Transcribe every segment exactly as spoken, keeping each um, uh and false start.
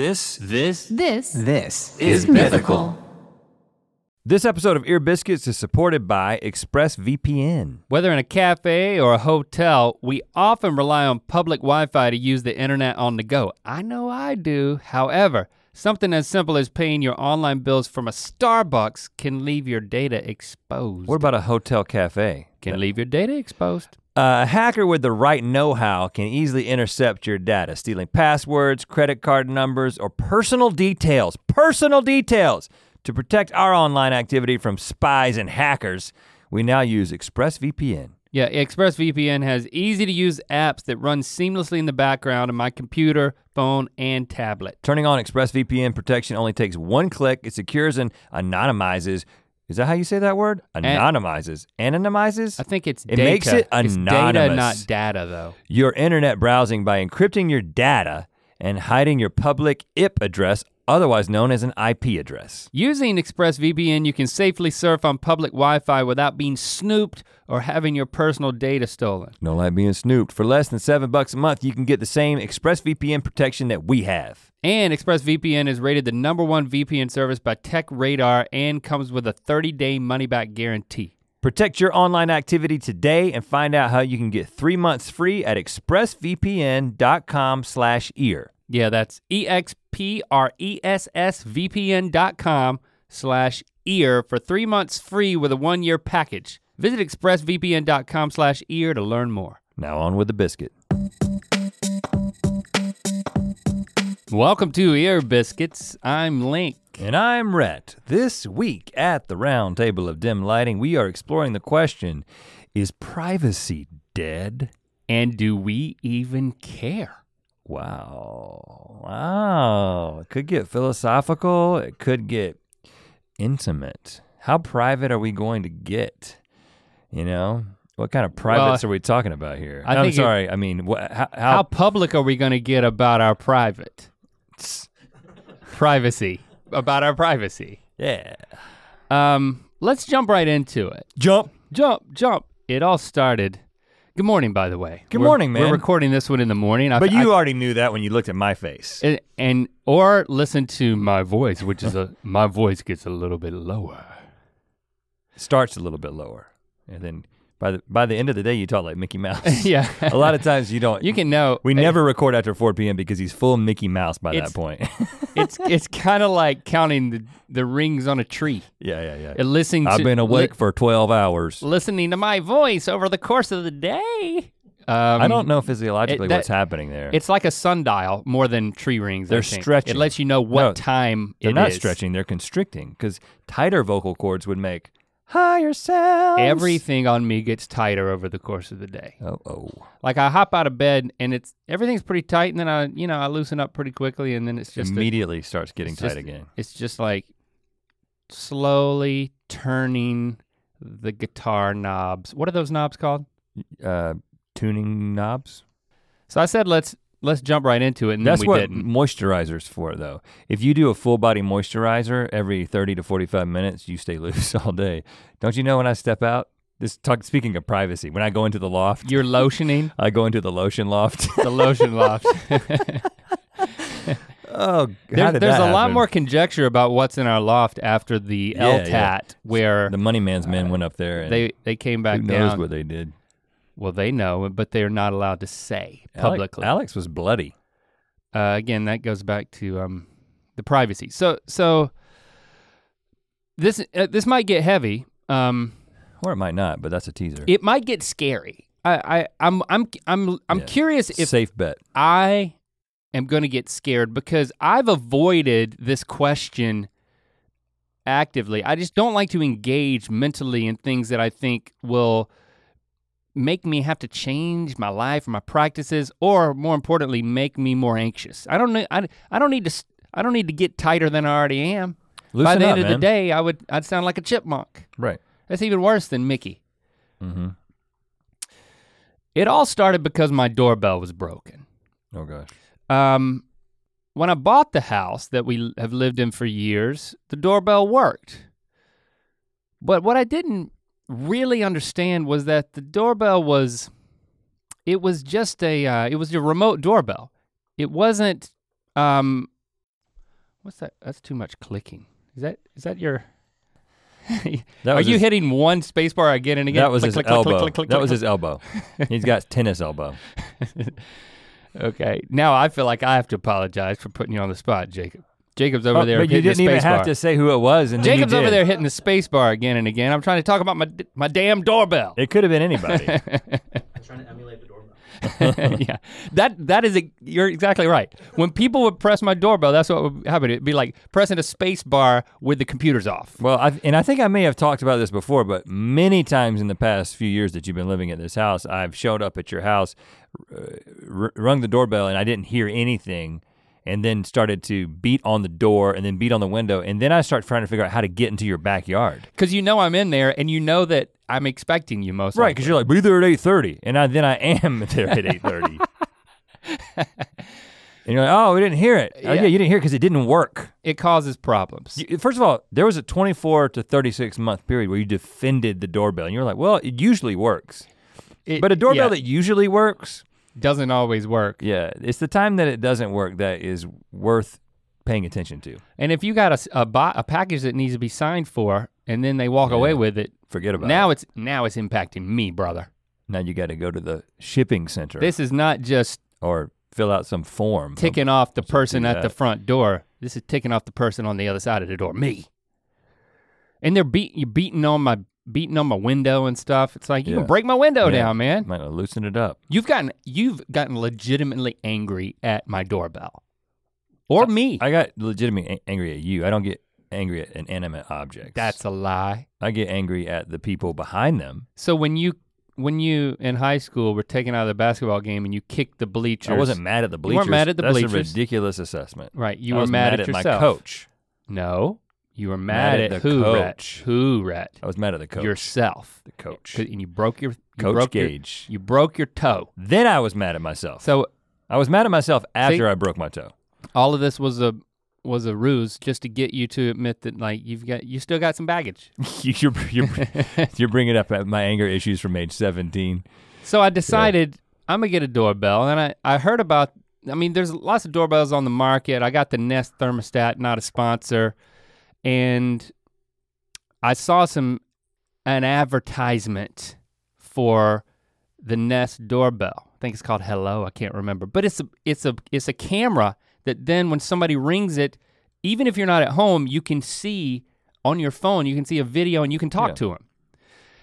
This, this, this, this is mythical. This episode of Ear Biscuits is supported by ExpressVPN. Whether in a cafe or a hotel, we often rely on public Wi-Fi to use the internet on the go. I know I do. However, something as simple as paying your online bills from a Starbucks can leave your data exposed. What about a hotel cafe? Can leave your data exposed. A hacker with the right know-how can easily intercept your data, stealing passwords, credit card numbers, or personal details, personal details. To protect our online activity from spies and hackers, we now use ExpressVPN. Yeah, ExpressVPN has easy-to-use apps that run seamlessly in the background on my computer, phone, and tablet. Turning on ExpressVPN protection only takes one click. It secures and anonymizes. Is that how you say that word? Anonymizes. Anonymizes? I think it's data. It makes it anonymous. It's data, not data, though. Your internet browsing by encrypting your data and hiding your public I P address, otherwise known as an I P address. Using ExpressVPN, you can safely surf on public Wi-Fi without being snooped or having your personal data stolen. No like being snooped. For less than seven bucks a month, you can get the same ExpressVPN protection that we have. And ExpressVPN is rated the number one V P N service by TechRadar and comes with a thirty day money-back guarantee. Protect your online activity today and find out how you can get three months free at express v p n dot com slash ear. Yeah, that's E X P R E S S V P N dot com slash ear for three months free with a one year package. Visit express v p n dot com slash ear to learn more. Now on with the biscuit. Welcome to Ear Biscuits. I'm Link. And I'm Rhett. This week at the Round Table of Dim Lighting, we are exploring the question, is privacy dead? And do we even care? Wow, wow. It could get philosophical, it could get intimate. How private are we going to get? You know, what kind of privates well, are we talking about here? I I'm think sorry, it, I mean, wh- how, how, how public are we gonna get about our private? Privacy, about our privacy. Yeah. Um, let's jump right into it. Jump, jump, jump. It all started. Good morning, by the way. Good we're, morning, man. We're recording this one in the morning. I, but you I, already knew that when you looked at my face. And, and or listen to my voice, which is a, my voice gets a little bit lower. Starts a little bit lower. And then by the by the end of the day, you talk like Mickey Mouse. Yeah. A lot of times you don't. You can know. We never uh, record after four p m because he's full Mickey Mouse by that point. it's it's kind of like counting the, the rings on a tree. Yeah, yeah, yeah. And listening I've to, been awake li- for twelve hours. Listening to my voice over the course of the day. Um, I don't know physiologically it, that, what's happening there. It's like a sundial more than tree rings. They're stretching. It lets you know what no, time it is. They're not stretching, they're constricting because tighter vocal cords would make higher sounds. Everything on me gets tighter over the course of the day. Uh-oh. Like I hop out of bed and it's everything's pretty tight and then I, you know, I loosen up pretty quickly and then it's just- Immediately a, starts getting tight just, again. It's just like slowly turning the guitar knobs. What are those knobs called? Uh, tuning knobs. So I said let's let's jump right into it and That's then we didn't. That's what moisturizer's for though. If you do a full body moisturizer every thirty to forty-five minutes, you stay loose all day. Don't you know when I step out, this talk, speaking of privacy, when I go into the loft. You're lotioning? I go into the lotion loft. The lotion loft. Oh, God. There, there's a happen? lot more conjecture about what's in our loft after the yeah, L T A T yeah. where- The money man's men uh, went up there and- They they came back who down. Who knows what they did. Well, they know, but they're not allowed to say publicly. Alex, Alex was bloody. Uh, again, that goes back to um, the privacy. So, so this uh, this might get heavy, um, or it might not. But that's a teaser. It might get scary. I, I I'm, I'm, I'm, I'm yeah. curious if safe bet I am going to get scared because I've avoided this question actively. I just don't like to engage mentally in things that I think will make me have to change my life, my practices, or more importantly, make me more anxious. I don't know. I, I don't need to. I don't need to get tighter than I already am. Loosen By the up, end of man. the day, I would. I'd sound like a chipmunk. Right. That's even worse than Mickey. Mm-hmm. It all started because my doorbell was broken. Oh gosh. Um, when I bought the house that we have lived in for years, the doorbell worked. But what I didn't really understand was that the doorbell was, it was just a, uh, it was a remote doorbell. It wasn't um, What's that? That's too much clicking. Is that is that your... that Are you his, hitting one space bar again and again? That was click, his click, elbow. Click, click, click, that click, was click. his elbow. He's got tennis elbow. Okay, now I feel like I have to apologize for putting you on the spot, Jacob. Jacob's over oh, there hitting the space bar. But you didn't even have bar. to say who it was. And Jacob's over there hitting the space bar again and again. I'm trying to talk about my my damn doorbell. It could have been anybody. I'm trying to emulate the doorbell. Yeah, that that is, a, you're exactly right. When people would press my doorbell, that's what would happen. It'd be like pressing a space bar with the computers off. Well, I've, and I think I may have talked about this before, but many times in the past few years that you've been living at this house, I've showed up at your house, r- rung the doorbell, and I didn't hear anything. And then started to beat on the door and then beat on the window. And then I start trying to figure out how to get into your backyard. Cause you know I'm in there and you know that I'm expecting you most. Right, likely. Cause you're like, be there at eight thirty. And I, then I am there at eight thirty. And you're like, oh, we didn't hear it. Yeah. Oh yeah, you didn't hear it cause it didn't work. It causes problems. You, first of all, there was a twenty-four to thirty-six month period where you defended the doorbell. And you were like, well, it usually works. It, but a doorbell yeah. that usually works doesn't always work. Yeah, it's the time that it doesn't work that is worth paying attention to. And if you got a a, bo- a package that needs to be signed for, and then they walk yeah. away with it, forget about now it. Now it's now it's impacting me, brother. Now you got to go to the shipping center. This is not just or fill out some form ticking I'm, off the person at the front door. This is ticking off the person on the other side of the door, me. And they're beat you beating on my. beating on my window and stuff. It's like, you yeah. can break my window yeah. down, man. Might have loosened it up. You've gotten you've gotten legitimately angry at my doorbell. Or I, me. I got legitimately angry at you. I don't get angry at inanimate objects. That's a lie. I get angry at the people behind them. So when you when you in high school were taken out of the basketball game and you kicked the bleachers. I wasn't mad at the bleachers. You weren't mad at the That's bleachers. That's a ridiculous assessment. Right, you I were was mad, mad at, at yourself. my coach. No. You were mad, mad at, at the who, coach. Rat? Who, rat? I was mad at the coach. Yourself. The coach. And you broke your- you Coach broke Gage. Your, you broke your toe. Then I was mad at myself. So- I was mad at myself after see, I broke my toe. All of this was a was a ruse just to get you to admit that like you've got, you still got some baggage. you're, you're, you're bringing up my anger issues from age seventeen. So I decided yeah. I'm gonna get a doorbell and I, I heard about, I mean there's lots of doorbells on the market. I got the Nest thermostat, not a sponsor. And I saw some, an advertisement for the Nest doorbell. I think it's called Hello, I can't remember. But it's a, it's a, it's a camera that then when somebody rings it, even if you're not at home, you can see on your phone, you can see a video and you can talk yeah. to them.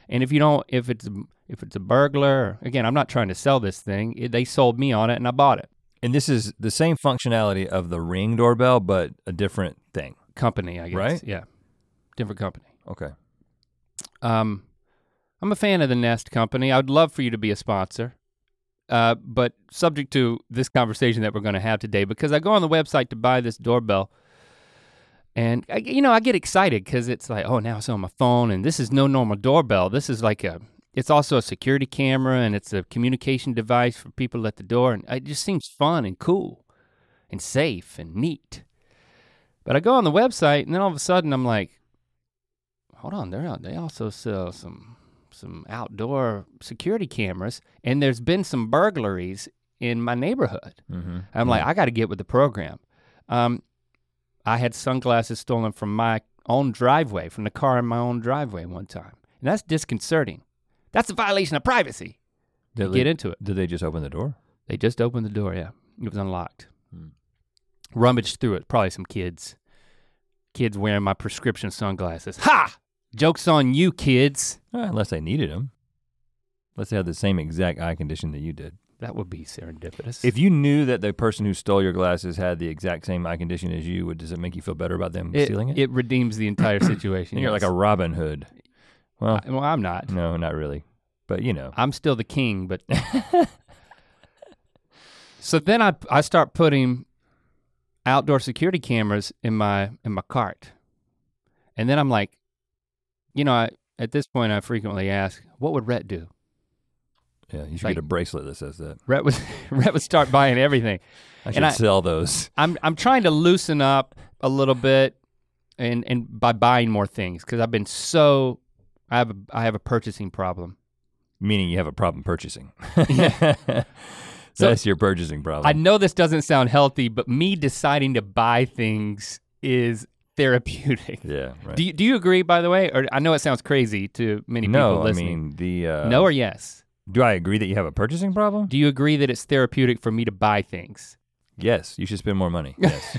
And if you don't, if it's, if it's a burglar, again, I'm not trying to sell this thing. It, they sold me on it and I bought it. And this is the same functionality of the Ring doorbell, but a different thing. Company, I guess. Right? Yeah, different company. Okay. Um, I'm a fan of the Nest company. I would love for you to be a sponsor, uh, but subject to this conversation that we're gonna have today, because I go on the website to buy this doorbell, and I, you know, I get excited because it's like, oh, now it's on my phone, and this is no normal doorbell. This is like a, it's also a security camera, and it's a communication device for people at the door, and it just seems fun and cool, and safe and neat. But I go on the website and then all of a sudden I'm like, hold on, they're out, they also sell some some outdoor security cameras and there's been some burglaries in my neighborhood. Mm-hmm. I'm mm-hmm. like, I gotta get with the program. Um, I had sunglasses stolen from my own driveway, from the car in my own driveway one time. And that's disconcerting. That's a violation of privacy. Did they, get into it. Did they just open the door? They just opened the door, yeah. It was unlocked. Mm. Rummaged through it, probably some kids. Kids wearing my prescription sunglasses. Ha! Joke's on you, kids. Uh, unless they needed them. Unless they had the same exact eye condition that you did. That would be serendipitous. If you knew that the person who stole your glasses had the exact same eye condition as you, does it make you feel better about them it, stealing it? It redeems the entire situation. And you're yes. like a Robin Hood. Well, I, well, I'm not. No, not really. But you know. I'm still the king, but. So then I I start putting outdoor security cameras in my in my cart. And then I'm like, you know, I, at this point I frequently ask, what would Rhett do? Yeah, you should like, get a bracelet that says that. Rhett would, Rhett would start buying everything. I should and sell I, those. I'm I'm trying to loosen up a little bit and and by buying more things because I've been so, I have a, I have a purchasing problem. Meaning you have a problem purchasing. Yeah. So that's your purchasing problem. I know this doesn't sound healthy, but me deciding to buy things is therapeutic. Yeah, right. Do you, do you agree, by the way? Or I know it sounds crazy to many no, people listening. No, I mean the- uh, No or yes? Do I agree that you have a purchasing problem? Do you agree that it's therapeutic for me to buy things? Yes, you should spend more money, yes.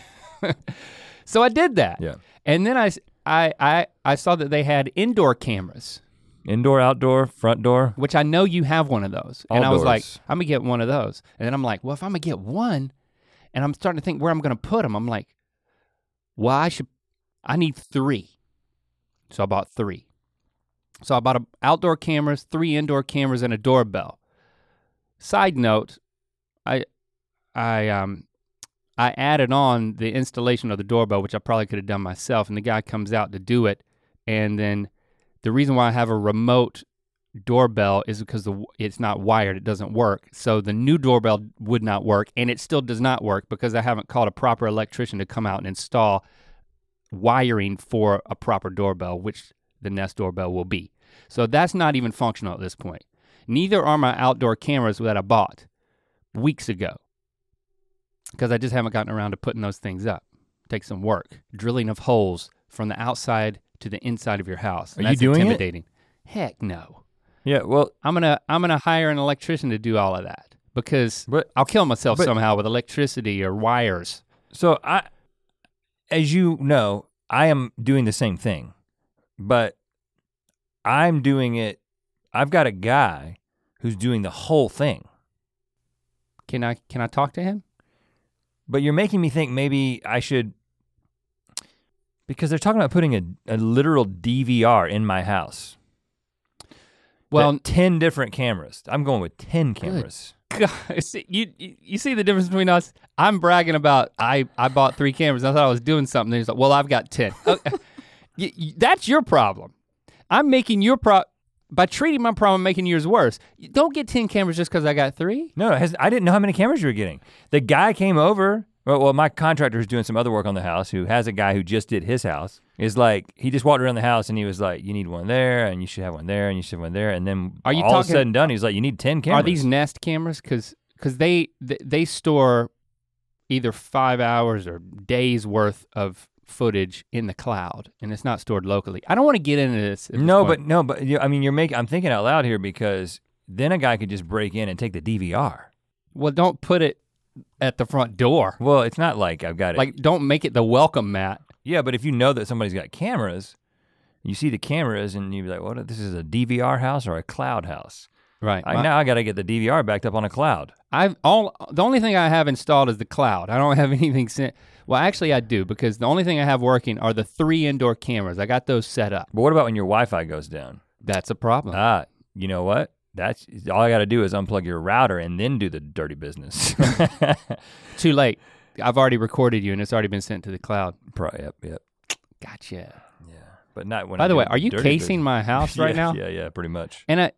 So I did that. Yeah. And then I, I, I, I saw that they had indoor cameras. Indoor, outdoor, front door. Which I know you have one of those. All and I doors. was like, I'm gonna get one of those. And then I'm like, well, if I'm gonna get one, and I'm starting to think where I'm gonna put them, I'm like, well, I should, I need three. So I bought three. So I bought a, outdoor cameras, three indoor cameras, and a doorbell. Side note, I, I, um, I added on the installation of the doorbell, which I probably could have done myself, and the guy comes out to do it, and then the reason why I have a remote doorbell is because the, it's not wired, it doesn't work. So the new doorbell would not work, and it still does not work because I haven't called a proper electrician to come out and install wiring for a proper doorbell, which the Nest doorbell will be. So that's not even functional at this point. Neither are my outdoor cameras that I bought weeks ago because I just haven't gotten around to putting those things up. Takes some work, drilling of holes from the outside to the inside of your house. Are you doing it? That's intimidating. Heck no. Yeah, well, I'm gonna I'm gonna hire an electrician to do all of that because but, I'll kill myself but, somehow with electricity or wires. So I, as you know, I am doing the same thing, but I'm doing it. I've got a guy who's doing the whole thing. Can I can I talk to him? But you're making me think maybe I should. Because they're talking about putting a, a literal D V R in my house. Well, that ten different cameras. I'm going with ten cameras. God, you you see the difference between us? I'm bragging about I I bought three cameras. I thought I was doing something. He's like, well, I've got ten. you, you, that's your problem. I'm making your problem by treating my problem, making yours worse. You don't get ten cameras just because I got three. No, it has, I didn't know how many cameras you were getting. The guy came over. Well, my contractor is doing some other work on the house who has a guy who just did his house. Is like, he just walked around the house and he was like, you need one there and you should have one there and you should have one there. And then are you all talking, said and done, he's like, you need ten cameras. Are these Nest cameras? Cause, cause they, they store either five hours or days worth of footage in the cloud and it's not stored locally. I don't wanna get into this. At no, this but no, but I mean, you're making, I'm thinking out loud here because then a guy could just break in and take the D V R. Well, don't put it at the front door. Well, it's not like I've got it. Like, don't make it the welcome mat. Yeah, but if you know that somebody's got cameras, you see the cameras and you'd be like, what, this is a D V R house or a cloud house? Right. I, my, now I gotta get the D V R backed up on a cloud. I've all, the only thing I have installed is the cloud. I don't have anything sent, well actually I do because the only thing I have working are the three indoor cameras. I got those set up. But what about when your Wi-Fi goes down? That's a problem. Ah, you know what? That's all I gotta do is unplug your router and then do the dirty business. Too late. I've already recorded you and it's already been sent to the cloud. Probably, yep, yep. Gotcha. Yeah, but not when. By the way, are you casing my house right now? Yeah, yeah, pretty much. And I,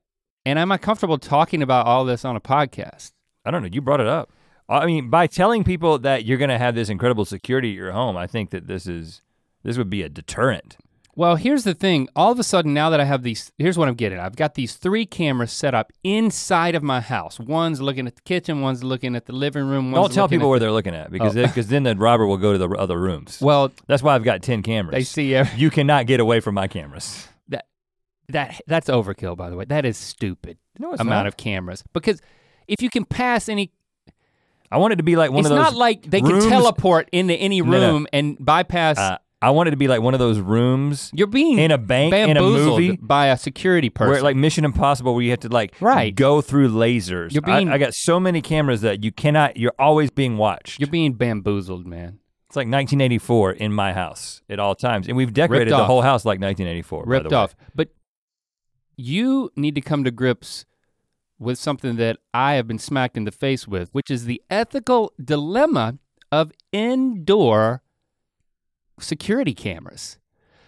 and am I comfortable talking about all this on a podcast? I don't know, you brought it up. I mean, by telling people that you're gonna have this incredible security at your home, I think that this is, this would be a deterrent. Well, here's the thing. All of a sudden now that I have these, here's what I'm getting. I've got these three cameras set up inside of my house. One's looking at the kitchen, one's looking at the living room, one's Don't tell people where the, they're looking at because oh. they, then the robber will go to the other rooms. Well, that's why I've got ten cameras. They see every, you cannot get away from my cameras. That that that's overkill, by the way. That is stupid no, it's amount not. of cameras because if you can pass any, I want it to be like one of those It's not like they rooms. can teleport into any room no, no. and bypass uh, I want it to be like one of those rooms. You're being in a bank in a movie by a security person. Where like Mission Impossible, where you have to like right. go through lasers. You're being, I, I got so many cameras that you cannot. You're always being watched. You're being bamboozled, man. It's like nineteen eighty-four in my house at all times, and we've decorated Ripped the off. whole house like nineteen eighty-four. Ripped by the way. off. But you need to come to grips with something that I have been smacked in the face with, which is the ethical dilemma of indoor security cameras.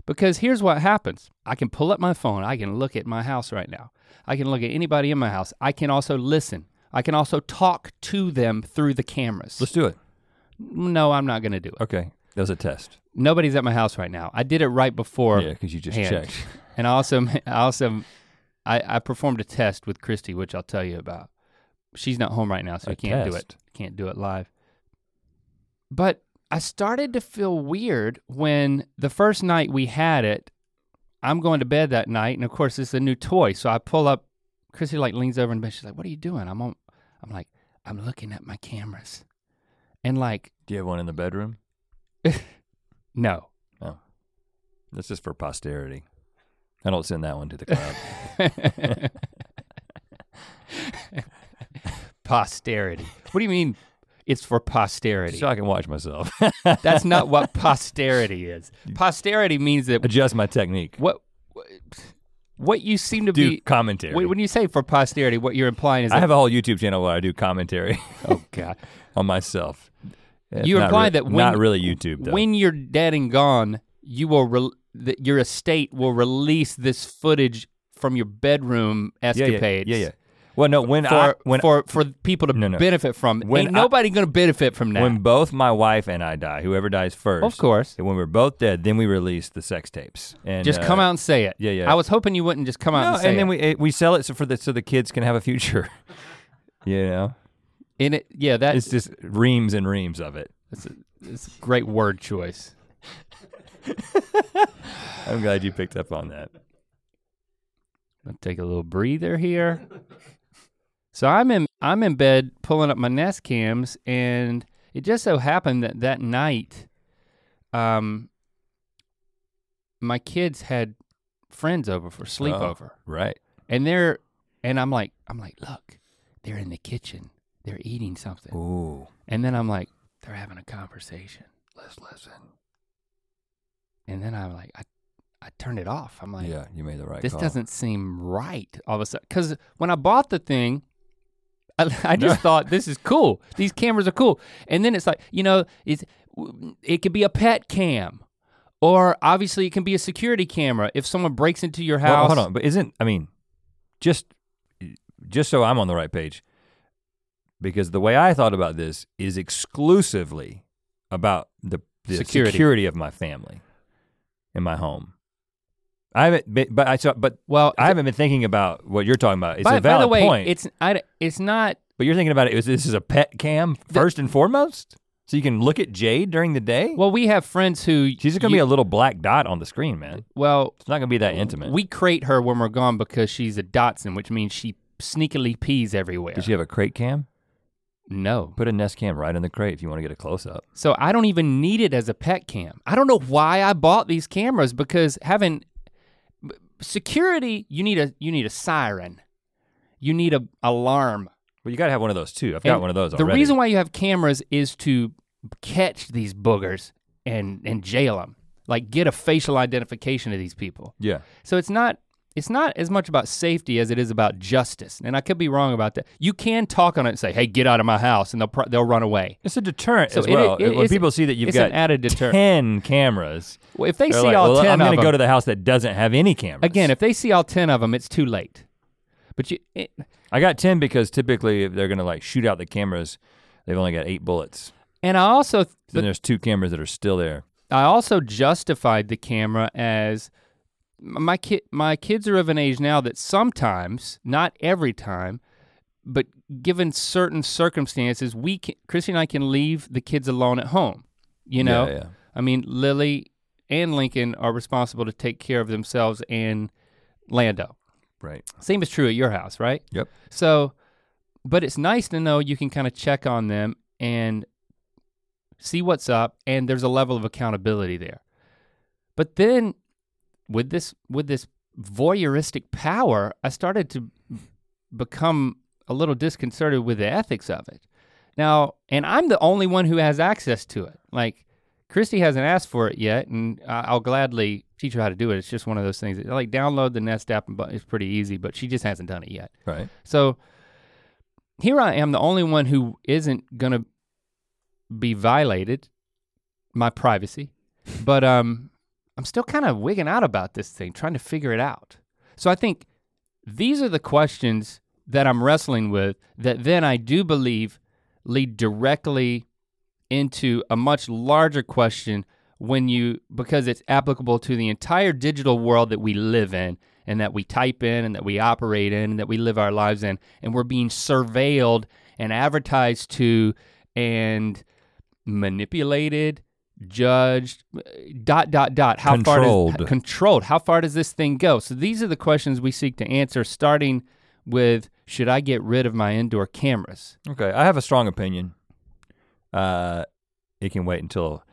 Because here's what happens. I can pull up my phone, I can look at my house right now. I can look at anybody in my house. I can also listen. I can also talk to them through the cameras. Let's do it. No, I'm not gonna do it. Okay, that was a test. Nobody's at my house right now. I did it right before. Yeah, because you just hand. checked. And I also, I also, I, I performed a test with Chrissy, which I'll tell you about. She's not home right now, so I can't test. do it. Can't do it live. But I started to feel weird when the first night we had it, I'm going to bed that night, and of course it's a new toy, so I pull up, Chrissy like leans over in bed, she's like, what are you doing? I'm on, I'm like, I'm looking at my cameras. And like. Do you have one in the bedroom? No. Oh. This is for posterity. I don't send that one to the cloud. Posterity. What do you mean it's for posterity? So I can watch myself. That's not what posterity is. Posterity means that- Adjust my technique. What What you seem to do be- Do commentary. When you say for posterity, what you're implying is- I that, have a whole YouTube channel where I do commentary. Oh God. On myself. It's you imply re- that when- Not really YouTube though. When you're dead and gone, you will re- that your estate will release this footage from your bedroom escapades. Yeah, yeah, yeah. yeah. Well, no, when for, I- when For, for people to no, no. benefit from. When Ain't nobody I, gonna benefit from that. When both my wife and I die, whoever dies first. Of course. And when we're both dead, then we release the sex tapes. And just uh, come out and say it. Yeah, yeah. I was hoping you wouldn't just come out no, and say it. And then it. we we sell it so for the, so the kids can have a future. You know? And it, yeah, that- It's just reams and reams of it. It's a, it's a great word choice. I'm glad you picked up on that. I'll take a little breather here. So I'm in I'm in bed pulling up my Nest cams, and it just so happened that that night, um, my kids had friends over for sleepover. Oh, right. And they're and I'm like I'm like look, they're in the kitchen, they're eating something. Ooh. And then I'm like, they're having a conversation. Let's listen. And then I'm like I. I turned it off. I'm like, yeah, you made the right This call. Doesn't seem right all of a sudden. Because when I bought the thing, I, I just no. thought this is cool. These cameras are cool. And then it's like, you know, it's, it could be a pet cam, or obviously it can be a security camera if someone breaks into your house. Well, hold on, but isn't, I mean, just just so I'm on the right page, because the way I thought about this is exclusively about the, the security. security of my family and my home. I haven't, been, but I saw, but well, I haven't been thinking about what you're talking about. It's by, a valid by the way, point. It's I, it's not. But you're thinking about it. Is this is a pet cam first the, and foremost, so you can look at Jade during the day. Well, we have friends who she's gonna you, be a little black dot on the screen, man. Well, it's not gonna be that intimate. We crate her when we're gone because she's a Dotson, which means she sneakily pees everywhere. Does she have a crate cam? No. Put a Nest cam right in the crate if you want to get a close up. So I don't even need it as a pet cam. I don't know why I bought these cameras because having. Security, you need a you need a siren. You need a alarm. Well, you gotta have one of those too. I've got and one of those already. The reason why you have cameras is to catch these boogers and, and jail them. Like get a facial identification of these people. Yeah. So it's not it's not as much about safety as it is about justice. And I could be wrong about that. You can talk on it and say, hey, get out of my house, and they'll pr- they'll run away. It's a deterrent so as it, well. It, it, when people see that you've got added ten cameras. Well, if they see like, all well, ten I'm of them. I'm gonna go to the house that doesn't have any cameras. Again, if they see all ten of them, it's too late. But you. It, I got ten because typically if they're gonna like shoot out the cameras, they've only got eight bullets. And I also. Th- then there's two cameras that are still there. I also justified the camera as My kid, my kids are of an age now that sometimes, not every time, but given certain circumstances, we can, Chrissy and I can leave the kids alone at home, you know? Yeah, yeah. I mean, Lilly and Lincoln are responsible to take care of themselves and Lando. Right. Same is true at your house, right? Yep. So, but it's nice to know you can kind of check on them and see what's up, and there's a level of accountability there. But then, With this with this voyeuristic power, I started to become a little disconcerted with the ethics of it. Now, and I'm the only one who has access to it. Like, Chrissy hasn't asked for it yet, and I'll gladly teach her how to do it. It's just one of those things. That, like, download the Nest app, and it's pretty easy, but she just hasn't done it yet. Right. So here I am, the only one who isn't gonna be violated, my privacy, but um. I'm still kind of wigging out about this thing, trying to figure it out. So I think these are the questions that I'm wrestling with that then I do believe lead directly into a much larger question when you, because it's applicable to the entire digital world that we live in and that we type in and that we operate in and that we live our lives in, and we're being surveilled and advertised to and manipulated, judged, dot, dot, dot. How controlled. Far does, controlled, how far does this thing go? So these are the questions we seek to answer, starting with, should I get rid of my indoor cameras? Okay, I have a strong opinion. Uh, it can wait until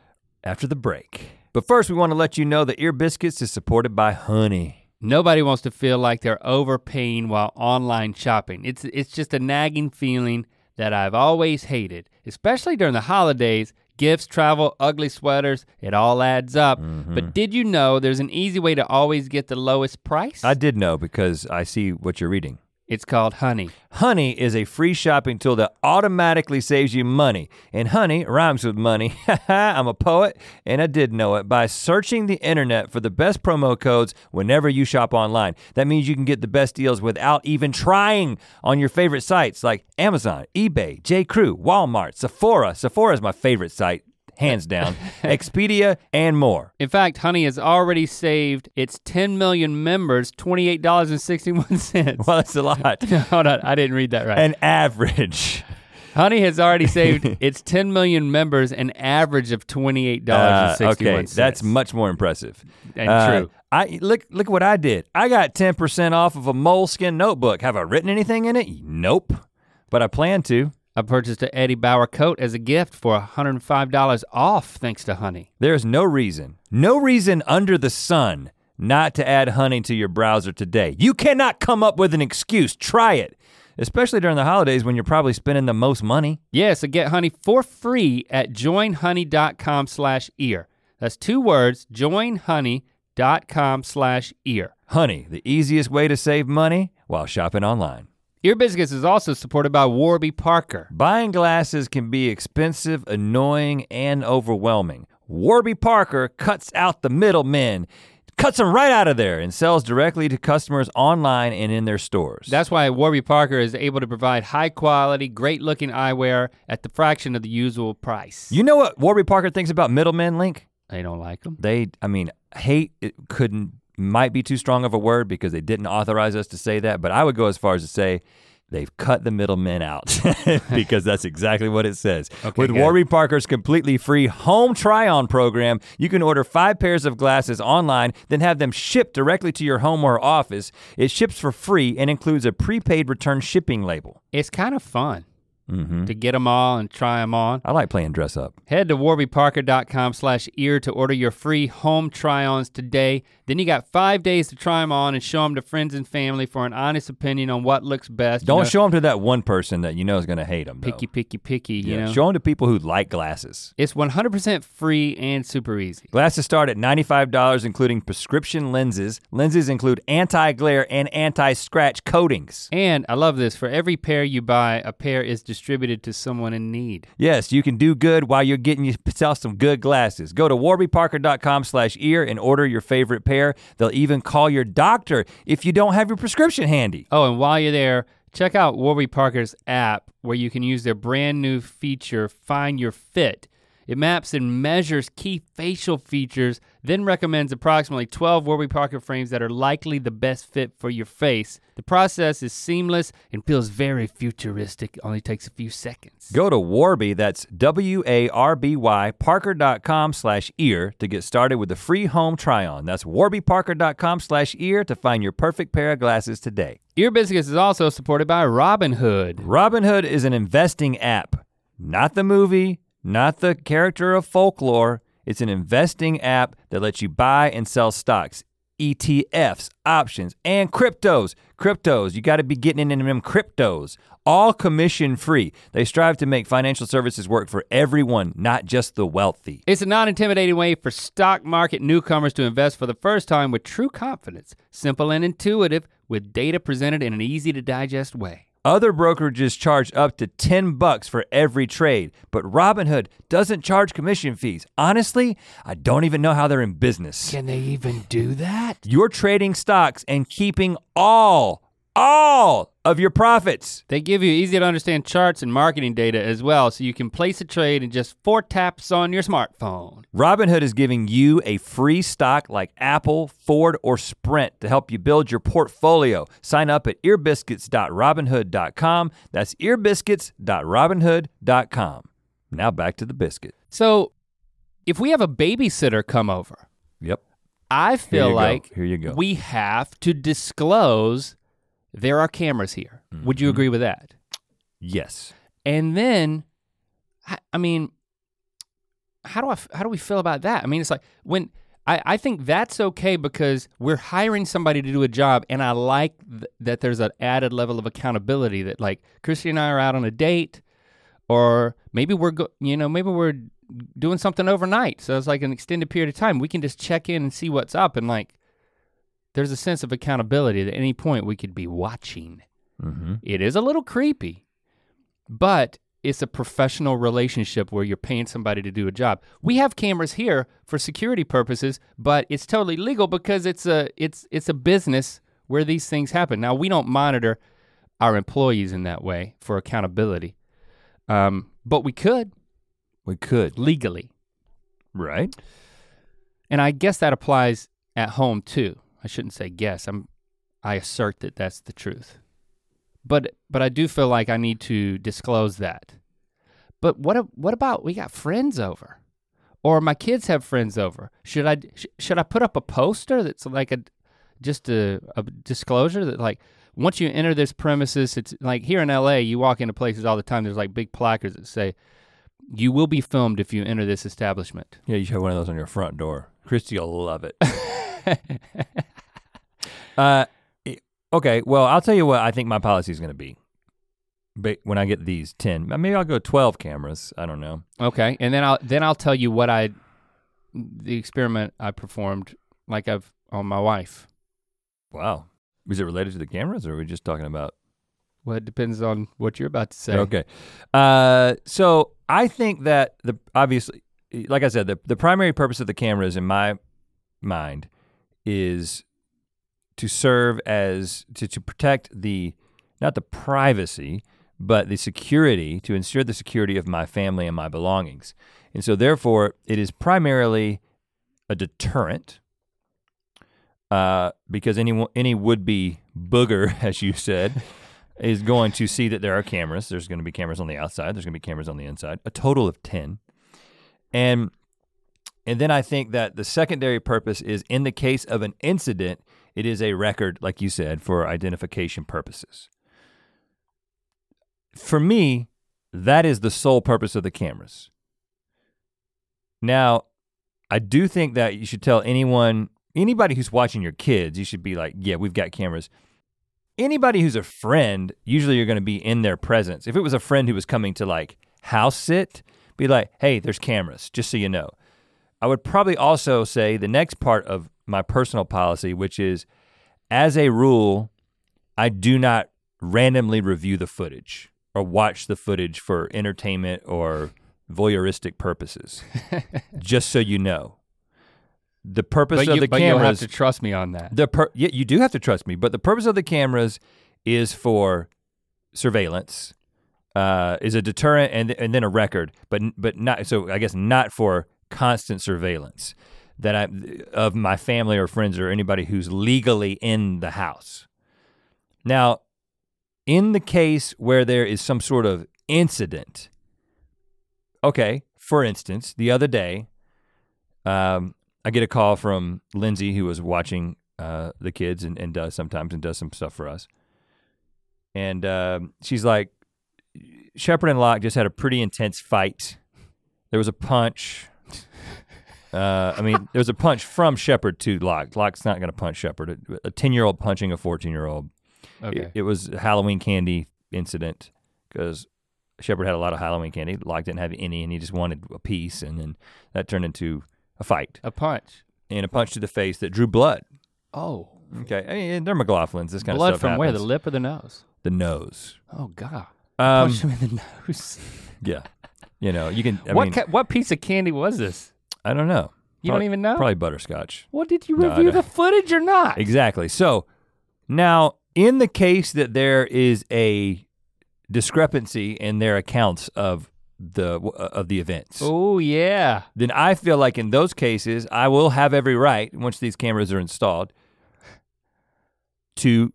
after the break. But first, we want to let you know that Ear Biscuits is supported by Honey. Nobody wants to feel like they're overpaying while online shopping. It's it's just a nagging feeling that I've always hated, especially during the holidays. Gifts, travel, ugly sweaters, it all adds up. Mm-hmm. But did you know there's an easy way to always get the lowest price? I did know because I see what you're reading. It's called Honey. Honey is a free shopping tool that automatically saves you money. And honey rhymes with money. I'm a poet and I did know it. By searching the internet for the best promo codes whenever you shop online. That means you can get the best deals without even trying on your favorite sites like Amazon, eBay, J Crew, Walmart, Sephora. Sephora is my favorite site, hands down. Expedia and more. In fact, Honey has already saved its ten million members twenty-eight dollars and sixty-one cents. Well, that's a lot. Hold on, I didn't read that right. An average. Honey has already saved its ten million members an average of twenty-eight dollars and sixty-one cents. Uh, okay, that's much more impressive. And uh, true. I look look what I did. I got ten percent off of a Moleskine notebook. Have I written anything in it? Nope, but I plan to. I purchased an Eddie Bauer coat as a gift for one hundred five dollars off thanks to Honey. There's no reason, no reason under the sun not to add Honey to your browser today. You cannot come up with an excuse, try it. Especially during the holidays when you're probably spending the most money. Yeah, so get Honey for free at join honey dot com slash ear. That's two words, join honey dot com slash ear. Honey, the easiest way to save money while shopping online. Ear Biscuits is also supported by Warby Parker. Buying glasses can be expensive, annoying, and overwhelming. Warby Parker cuts out the middlemen, cuts them right out of there, and sells directly to customers online and in their stores. That's why Warby Parker is able to provide high quality, great looking eyewear at the fraction of the usual price. You know what Warby Parker thinks about middlemen, Link? They don't like them. They, I mean, hate it couldn't. Might be too strong of a word because they didn't authorize us to say that, but I would go as far as to say they've cut the middlemen out because that's exactly what it says. Okay, with Warby Parker's completely free home try-on program, you can order five pairs of glasses online, then have them shipped directly to your home or office. It ships for free and includes a prepaid return shipping label. It's kind of fun. Mm-hmm. To get them all and try them on. I like playing dress up. Head to warby parker dot com slash ear to order your free home try-ons today. Then you got five days to try them on and show them to friends and family for an honest opinion on what looks best. Don't you know, show them to that one person that you know is gonna hate them. Picky, though. picky, picky, you yeah, know. Show them to people who like glasses. It's one hundred percent free and super easy. Glasses start at ninety-five dollars including prescription lenses. Lenses include anti-glare and anti-scratch coatings. And I love this, for every pair you buy, a pair is distributed distributed to someone in need. Yes, you can do good while you're getting yourself some good glasses. Go to warby parker dot com slash ear and order your favorite pair. They'll even call your doctor if you don't have your prescription handy. Oh, and while you're there, check out Warby Parker's app where you can use their brand new feature, Find Your Fit. It maps and measures key facial features, then recommends approximately twelve Warby Parker frames that are likely the best fit for your face. The process is seamless and feels very futuristic. It only takes a few seconds. Go to Warby, that's W A R B Y, Parker dot com slash ear to get started with the free home try-on. That's warby parker dot com slash ear to find your perfect pair of glasses today. Ear Biscuits is also supported by Robinhood. Robinhood is an investing app, not the movie, not the character of folklore. It's an investing app that lets you buy and sell stocks, E T Fs, options, and cryptos. Cryptos, you gotta be getting into them cryptos. All commission free. They strive to make financial services work for everyone, not just the wealthy. It's a non-intimidating way for stock market newcomers to invest for the first time with true confidence. Simple and intuitive with data presented in an easy to digest way. Other brokerages charge up to ten bucks for every trade, but Robinhood doesn't charge commission fees. Honestly, I don't even know how they're in business. Can they even do that? You're trading stocks and keeping all, all of your profits. They give you easy to understand charts and marketing data as well, so you can place a trade in just four taps on your smartphone. Robinhood is giving you a free stock like Apple, Ford, or Sprint to help you build your portfolio. Sign up at ear biscuits dot robin hood dot com. That's ear biscuits dot robin hood dot com. Now back to the biscuit. So if we have a babysitter come over, yep, I feel like here you go. We have to disclose there are cameras here. Mm-hmm. Would you agree with that? Yes. And then, I, I mean, how do I how do we feel about that? I mean, it's like when I, I think that's okay because we're hiring somebody to do a job, and I like th- that there's an added level of accountability that like Chrissy and I are out on a date, or maybe we're go- you know maybe we're doing something overnight, so it's like an extended period of time. We can just check in and see what's up, and like there's a sense of accountability that at any point we could be watching. Mm-hmm. It is a little creepy, but it's a professional relationship where you're paying somebody to do a job. We have cameras here for security purposes, but it's totally legal because it's a it's it's a business where these things happen. Now we don't monitor our employees in that way for accountability, um, but we could. We could. Legally. Right. And I guess that applies at home too. I shouldn't say guess, I'm, I assert that that's the truth. But but I do feel like I need to disclose that. But what what about we got friends over, or my kids have friends over? Should I sh- should I put up a poster that's like a just a, a disclosure that like once you enter this premises, it's like here in L A you walk into places all the time. There's like big placards that say, "You will be filmed if you enter this establishment." Yeah, you should have one of those on your front door. Christy will love it. uh. Okay, well, I'll tell you what I think my policy is gonna be. But when I get these ten, maybe I'll go twelve cameras, I don't know. Okay, and then I'll then I'll tell you what I, the experiment I performed, like I've, on my wife. Wow, is it related to the cameras or are we just talking about? Well, it depends on what you're about to say. Okay, uh, so I think that, the obviously, like I said, the, the primary purpose of the cameras in my mind is to serve as, to, to protect the, not the privacy, but the security, to ensure the security of my family and my belongings. And so therefore, it is primarily a deterrent uh, because any, any would-be booger, as you said, is going to see that there are cameras. There's gonna be cameras on the outside, there's gonna be cameras on the inside, a total of ten. And, and then I think that the secondary purpose is in the case of an incident, it is a record, like you said, for identification purposes. For me, that is the sole purpose of the cameras. Now, I do think that you should tell anyone, anybody who's watching your kids, you should be like, yeah, we've got cameras. Anybody who's a friend, usually you're gonna be in their presence. If it was a friend who was coming to like house sit, be like, hey, there's cameras, just so you know. I would probably also say the next part of my personal policy, which is, as a rule, I do not randomly review the footage or watch the footage for entertainment or voyeuristic purposes. Just so you know, the purpose you, of the but cameras. But you have to trust me on that. The per, yeah, you do have to trust me. But the purpose of the cameras is for surveillance, uh, is a deterrent, and and then a record. But but not so. I guess not for constant surveillance. That I of my family or friends or anybody who's legally in the house. Now, in the case where there is some sort of incident, okay, for instance, the other day, um, I get a call from Lindsay who was watching uh, the kids and, and does sometimes and does some stuff for us. And uh, she's like, Shepherd and Locke just had a pretty intense fight. There was a punch. Uh, I mean, there was a punch from Shepherd to Locke. Locke's not gonna punch Shepherd. A ten-year-old punching a fourteen-year-old. Okay. It, it was a Halloween candy incident because Shepherd had a lot of Halloween candy. Locke didn't have any and he just wanted a piece, and then that turned into a fight. A punch. And a punch to the face that drew blood. Oh. Okay, I mean, they're McLaughlins, this kind blood of stuff Blood from happens. Where, the lip or the nose? The nose. Oh God, um, punch him in the nose. Yeah, you know, you can, I what mean. Ca- what piece of candy was this? I don't know. You probably, don't even know? Probably butterscotch. Well, did you review no, the footage or not? Exactly. So now in the case that there is a discrepancy in their accounts of the of the events. Oh yeah. Then I feel like in those cases, I will have every right, once these cameras are installed, to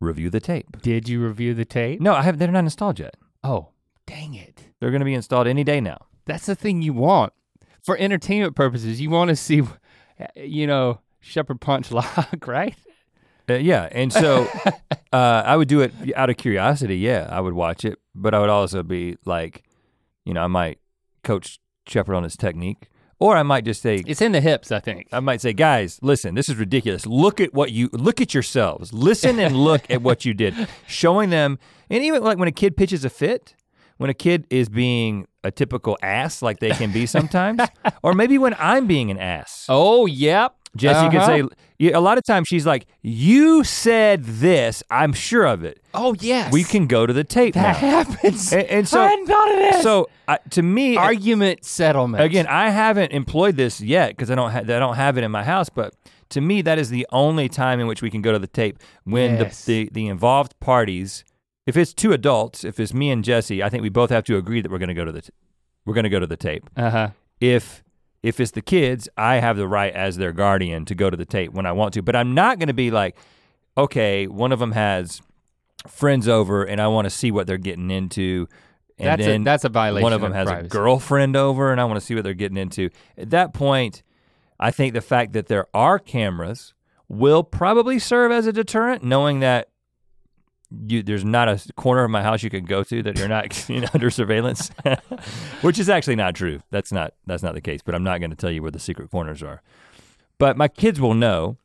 review the tape. Did you review the tape? No, I have, they're not installed yet. Oh, dang it. They're gonna be installed any day now. That's the thing you want. For entertainment purposes, you want to see, you know, Shepherd punch Locke, right? Uh, yeah, and so uh, I would do it out of curiosity, yeah, I would watch it, but I would also be like, you know, I might coach Shepherd on his technique, or I might just say- It's in the hips, I think. I might say, guys, listen, this is ridiculous. Look at what you, look at yourselves. Listen and look at what you did. Showing them, and even like when a kid pitches a fit, when a kid is being a typical ass like they can be sometimes, or maybe when I'm being an ass. Oh, yep. Jesse uh-huh. could say, a lot of times she's like, you said this, I'm sure of it. Oh, yes. We can go to the tape that now. Happens. And, and so, I hadn't thought of this. So uh, to me- Argument it, settlement. Again, I haven't employed this yet because I, ha- I don't have it in my house, but to me that is the only time in which we can go to the tape when yes. the, the, the involved parties, if it's two adults, if it's me and Jesse, I think we both have to agree that we're gonna go to the, t- we're gonna go to the tape. Uh-huh. If, If it's the kids, I have the right as their guardian to go to the tape when I want to, but I'm not gonna be like, okay, one of them has friends over and I wanna see what they're getting into. And that's, then a, that's a violation one of them of has privacy. A girlfriend over and I wanna see what they're getting into. At that point, I think the fact that there are cameras will probably serve as a deterrent, knowing that You, there's not a corner of my house you can go to that you're not you know, under surveillance, which is actually not true. That's not that's not the case, but I'm not gonna tell you where the secret corners are. But my kids will know,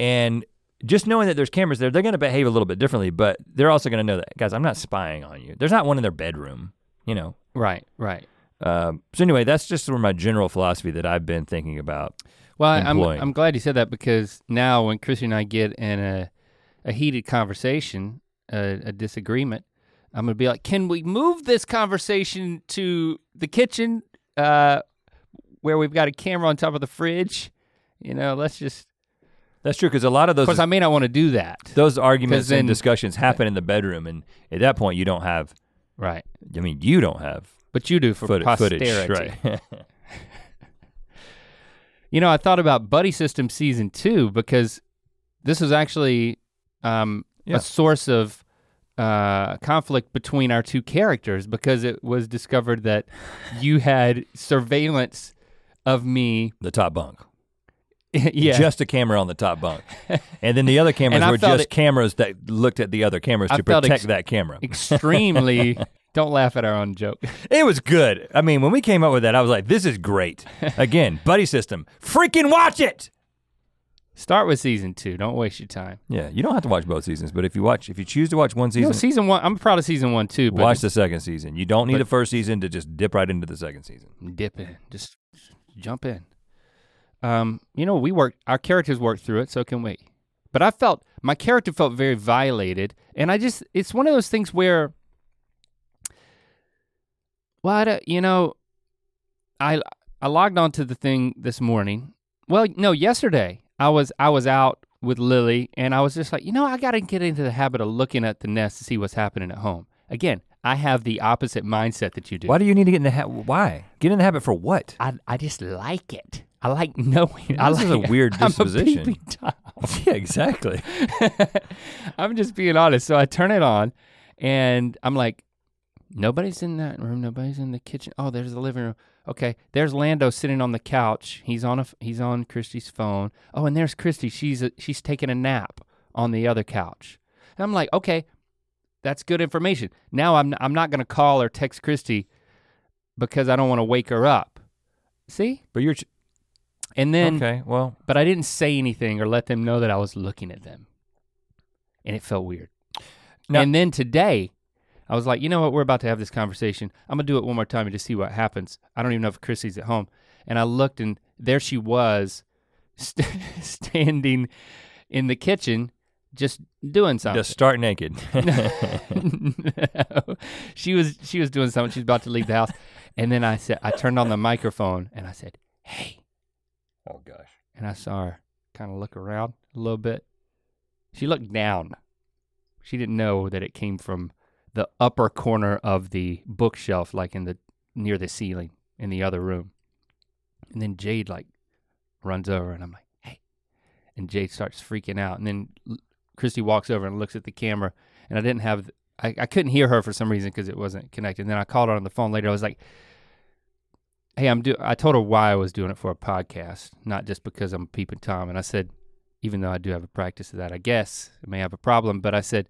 and just knowing that there's cameras there, they're gonna behave a little bit differently, but they're also gonna know that, guys, I'm not spying on you. There's not one in their bedroom, you know. Right, right. Um, so anyway, that's just sort of my general philosophy that I've been thinking about Well, I'm, I'm glad you said that because now when Chrissy and I get in a, a heated conversation, A, a disagreement, I'm gonna be like, can we move this conversation to the kitchen uh, where we've got a camera on top of the fridge? You know, let's just. That's true, because a lot of those. Of course, I may not want to do that. Those arguments then, and discussions happen in the bedroom, and at that point you don't have. Right. I mean, you don't have. But you do for foot, posterity. Footage, right. You know, I thought about Buddy System Season two because this was actually, um, Yeah. a source of uh, conflict between our two characters because it was discovered that you had surveillance of me. The top bunk. Yeah. Just a camera on the top bunk. And then the other cameras were just it, cameras that looked at the other cameras I to protect ex- that camera. Extremely, don't laugh at our own joke. It was good. I mean, when we came up with that, I was like, this is great. Again, buddy system, freaking watch it. Start with season two, don't waste your time. Yeah, you don't have to watch both seasons, but if you watch, if you choose to watch one season. You know, season one, I'm proud of season one too. But watch the second season. You don't need the first season to just dip right into the second season. Dip in, just jump in. Um, you know, we worked, our characters worked through it, so can we. But I felt, my character felt very violated, and I just, it's one of those things where, well, I don't, you know, I, I logged on to the thing this morning. Well, no, yesterday. I was I was out with Lilly and I was just like, you know, I gotta get into the habit of looking at the Nest to see what's happening at home. Again, I have the opposite mindset that you do. Why do you need to get in the habit, why? Get in the habit for what? I I just like it. I like knowing. I this like, is a weird disposition. I'm a peeping Tom. Yeah, exactly. I'm just being honest, so I turn it on and I'm like, nobody's in that room, nobody's in the kitchen. Oh, there's the living room. Okay, there's Lando sitting on the couch. He's on a he's on Christy's phone. Oh, and there's Christy. She's a, she's taking a nap on the other couch. And I'm like, okay, that's good information. Now I'm I'm not gonna call or text Christy because I don't want to wake her up. See? But you're. Ch- and then. Okay. Well. But I didn't say anything or let them know that I was looking at them, and it felt weird. Now, and then today. I was like, you know what, we're about to have this conversation. I'm gonna do it one more time and just see what happens. I don't even know if Chrissy's at home. And I looked and there she was st- standing in the kitchen just doing something. Just start naked. No. She was she was doing something, she's about to leave the house. And then I said, I turned on the microphone and I said, hey. Oh gosh. And I saw her kind of look around a little bit. She looked down. She didn't know that it came from the upper corner of the bookshelf, like in the, near the ceiling in the other room. And then Jade like runs over and I'm like, hey. And Jade starts freaking out. And then Christy walks over and looks at the camera and I didn't have, I, I couldn't hear her for some reason because it wasn't connected. And then I called her on the phone later. I was like, hey, I'm do. I told her why I was doing it for a podcast, not just because I'm peeping Tom. And I said, even though I do have a practice of that, I guess I may have a problem. But I said,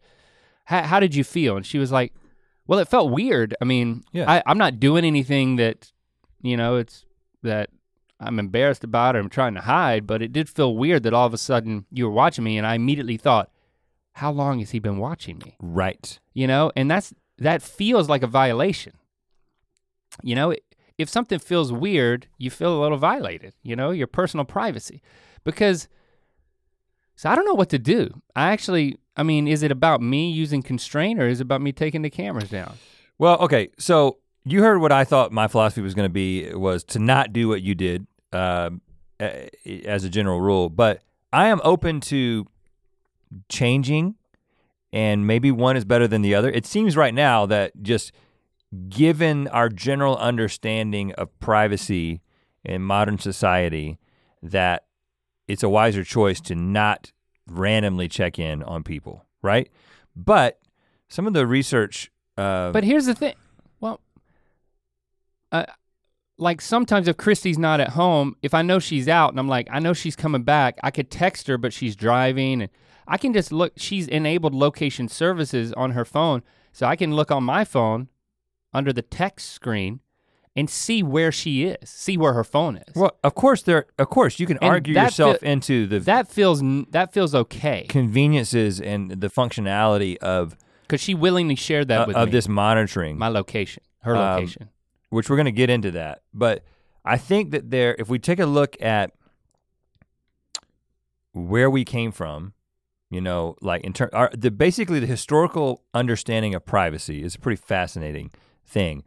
how did you feel? And she was like, well, it felt weird. I mean, yeah. I, I'm not doing anything that, you know, it's that I'm embarrassed about or I'm trying to hide, but it did feel weird that all of a sudden you were watching me, and I immediately thought, how long has he been watching me? Right. You know, and that's that feels like a violation. You know, if something feels weird, you feel a little violated, you know, your personal privacy. Because, so I don't know what to do. I actually, I mean, is it about me using constraint or is it about me taking the cameras down? Well, okay, so you heard what I thought my philosophy was gonna be, was to not do what you did uh, as a general rule, but I am open to changing, and maybe one is better than the other. It seems right now that just given our general understanding of privacy in modern society, that it's a wiser choice to not randomly check in on people, right? But some of the research- uh, But here's the thing, well, uh, like sometimes if Chrissy's not at home, if I know she's out and I'm like, I know she's coming back, I could text her, but she's driving, and I can just look, she's enabled location services on her phone, so I can look on my phone under the text screen and see where she is, see where her phone is. Well, of course there, of course you can and argue yourself feel, into the- That feels that feels okay. Conveniences and the functionality of- Cause she willingly shared that uh, with of me. Of this monitoring. My location, her um, location. Which we're gonna get into that. But I think that there, if we take a look at where we came from, you know, like in ter- our, the basically the historical understanding of privacy is pretty fascinating thing.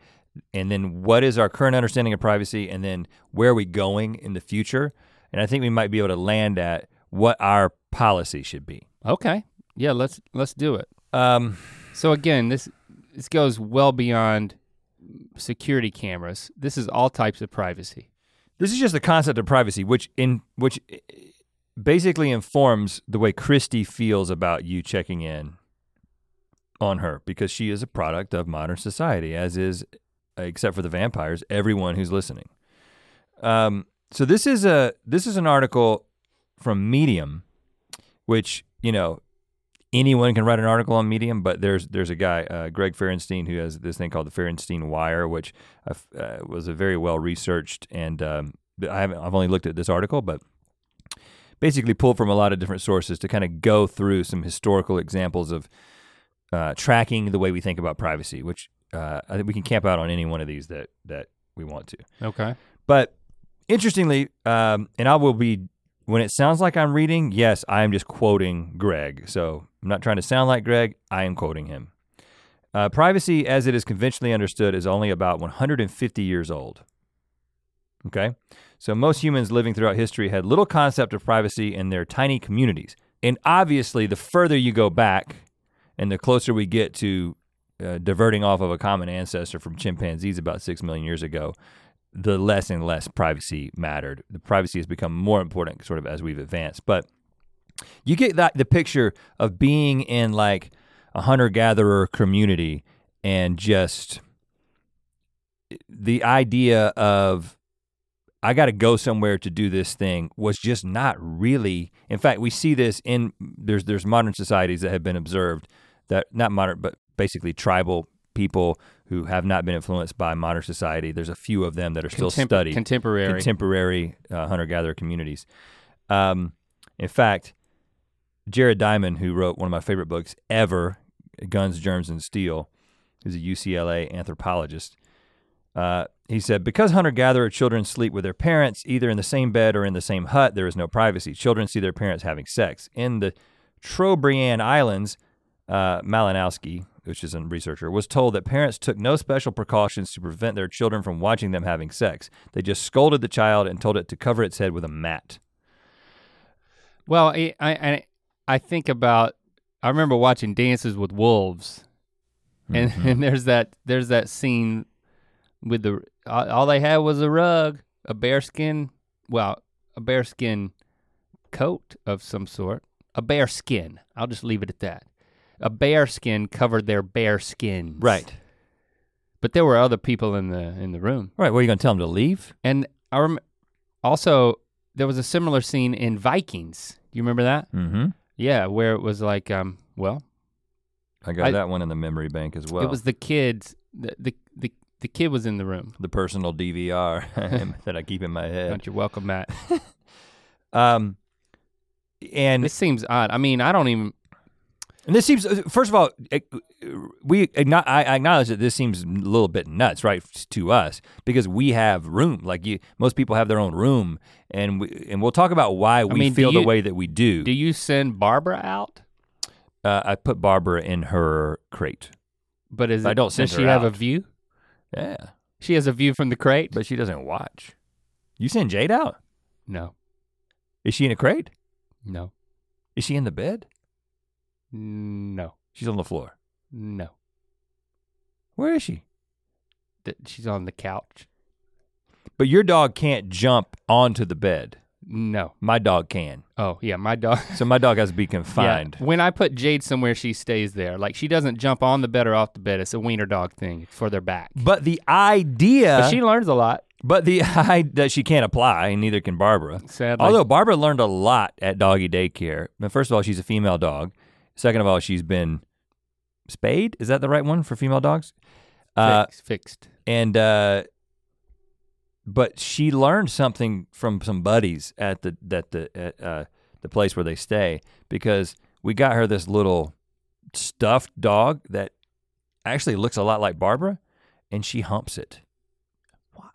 And then what is our current understanding of privacy, and then where are we going in the future? And I think we might be able to land at what our policy should be. Okay, yeah, let's let's do it. Um, so again, this this goes well beyond security cameras. This is all types of privacy. This is just the concept of privacy, which in which basically informs the way Christy feels about you checking in on her, because she is a product of modern society, as is, except for the vampires, everyone who's listening. Um, so this is a this is an article from Medium, which, you know, anyone can write an article on Medium, but there's there's a guy, uh, Greg Ferenstein, who has this thing called the Ferenstein Wire, which uh, was a very well researched, and um, I haven't, I've only looked at this article, but basically pulled from a lot of different sources to kind of go through some historical examples of uh, tracking the way we think about privacy, which Uh, I think we can camp out on any one of these that that we want to. Okay. But interestingly, um, and I will be, when it sounds like I'm reading, yes, I am just quoting Greg. So I'm not trying to sound like Greg, I am quoting him. Uh, privacy as it is conventionally understood is only about one hundred fifty years old. Okay? So most humans living throughout history had little concept of privacy in their tiny communities. And obviously the further you go back and the closer we get to Uh, diverting off of a common ancestor from chimpanzees about six million years ago, the less and less privacy mattered. The privacy has become more important sort of as we've advanced. But you get that the picture of being in like a hunter-gatherer community and just the idea of I gotta go somewhere to do this thing was just not really, in fact, we see this in, there's there's modern societies that have been observed that, not modern, but basically tribal people who have not been influenced by modern society. There's a few of them that are still Contem- studied. Contemporary. Contemporary uh, hunter-gatherer communities. Um, in fact, Jared Diamond, who wrote one of my favorite books ever, Guns, Germs, and Steel, who's a U C L A anthropologist, uh, he said, because hunter-gatherer children sleep with their parents, either in the same bed or in the same hut, there is no privacy. Children see their parents having sex. In the Trobriand Islands, uh, Malinowski, which is a researcher, was told that parents took no special precautions to prevent their children from watching them having sex. They just scolded the child and told it to cover its head with a mat. Well, I I, I think about, I remember watching Dances with Wolves, and, mm-hmm. and there's that there's that scene with the, all they had was a rug, a bearskin, well, a bearskin coat of some sort, a bearskin, I'll just leave it at that. A bear skin covered their bare skins. Right. But there were other people in the in the room. Right, were you gonna tell them to leave? And I rem- also, there was a similar scene in Vikings. Do you remember that? Mm-hmm. Yeah, where it was like, um, well. I got I, that one in the memory bank as well. It was the kids, the the the, the kid was in the room. The personal D V R that I keep in my head. Don't you welcome, Matt. um, and- This seems odd, I mean, I don't even. And this seems, first of all, we I acknowledge that this seems a little bit nuts, right, to us, because we have room. Like you, most people have their own room, and we and we'll talk about why we I mean, feel the you, way that we do. Do you send Barbara out? Uh, I put Barbara in her crate, but is it, I don't send does her she out. Have a view? Yeah, she has a view from the crate, but she doesn't watch. You send Jade out? No. Is she in a crate? No. Is she in the bed? No. She's on the floor? No. Where is she? Th- she's on the couch. But your dog can't jump onto the bed. No. My dog can. Oh, yeah, my dog. So my dog has to be confined. Yeah. When I put Jade somewhere, she stays there. Like she doesn't jump on the bed or off the bed. It's a wiener dog thing for their back. But the idea. But she learns a lot. But the idea that she can't apply, and neither can Barbara. Sadly. Although Barbara learned a lot at doggy daycare. But first of all, she's a female dog. Second of all, she's been spayed? Is that the right one for female dogs? Uh, Fix, fixed. And, uh, but she learned something from some buddies at the that the at, uh, the place where they stay, because we got her this little stuffed dog that actually looks a lot like Barbara, and she humps it. What?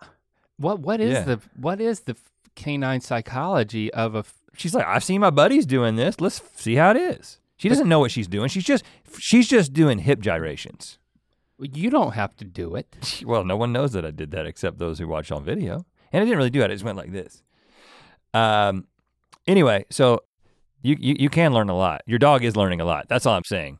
What? What is yeah. the what is the canine psychology of a? She's like, I've seen my buddies doing this. Let's see how it is. She doesn't know what she's doing. She's just she's just doing hip gyrations. You don't have to do it. Well, no one knows that I did that except those who watched on video. And I didn't really do it, I just went like this. Um, anyway, so you, you you can learn a lot. Your dog is learning a lot, that's all I'm saying.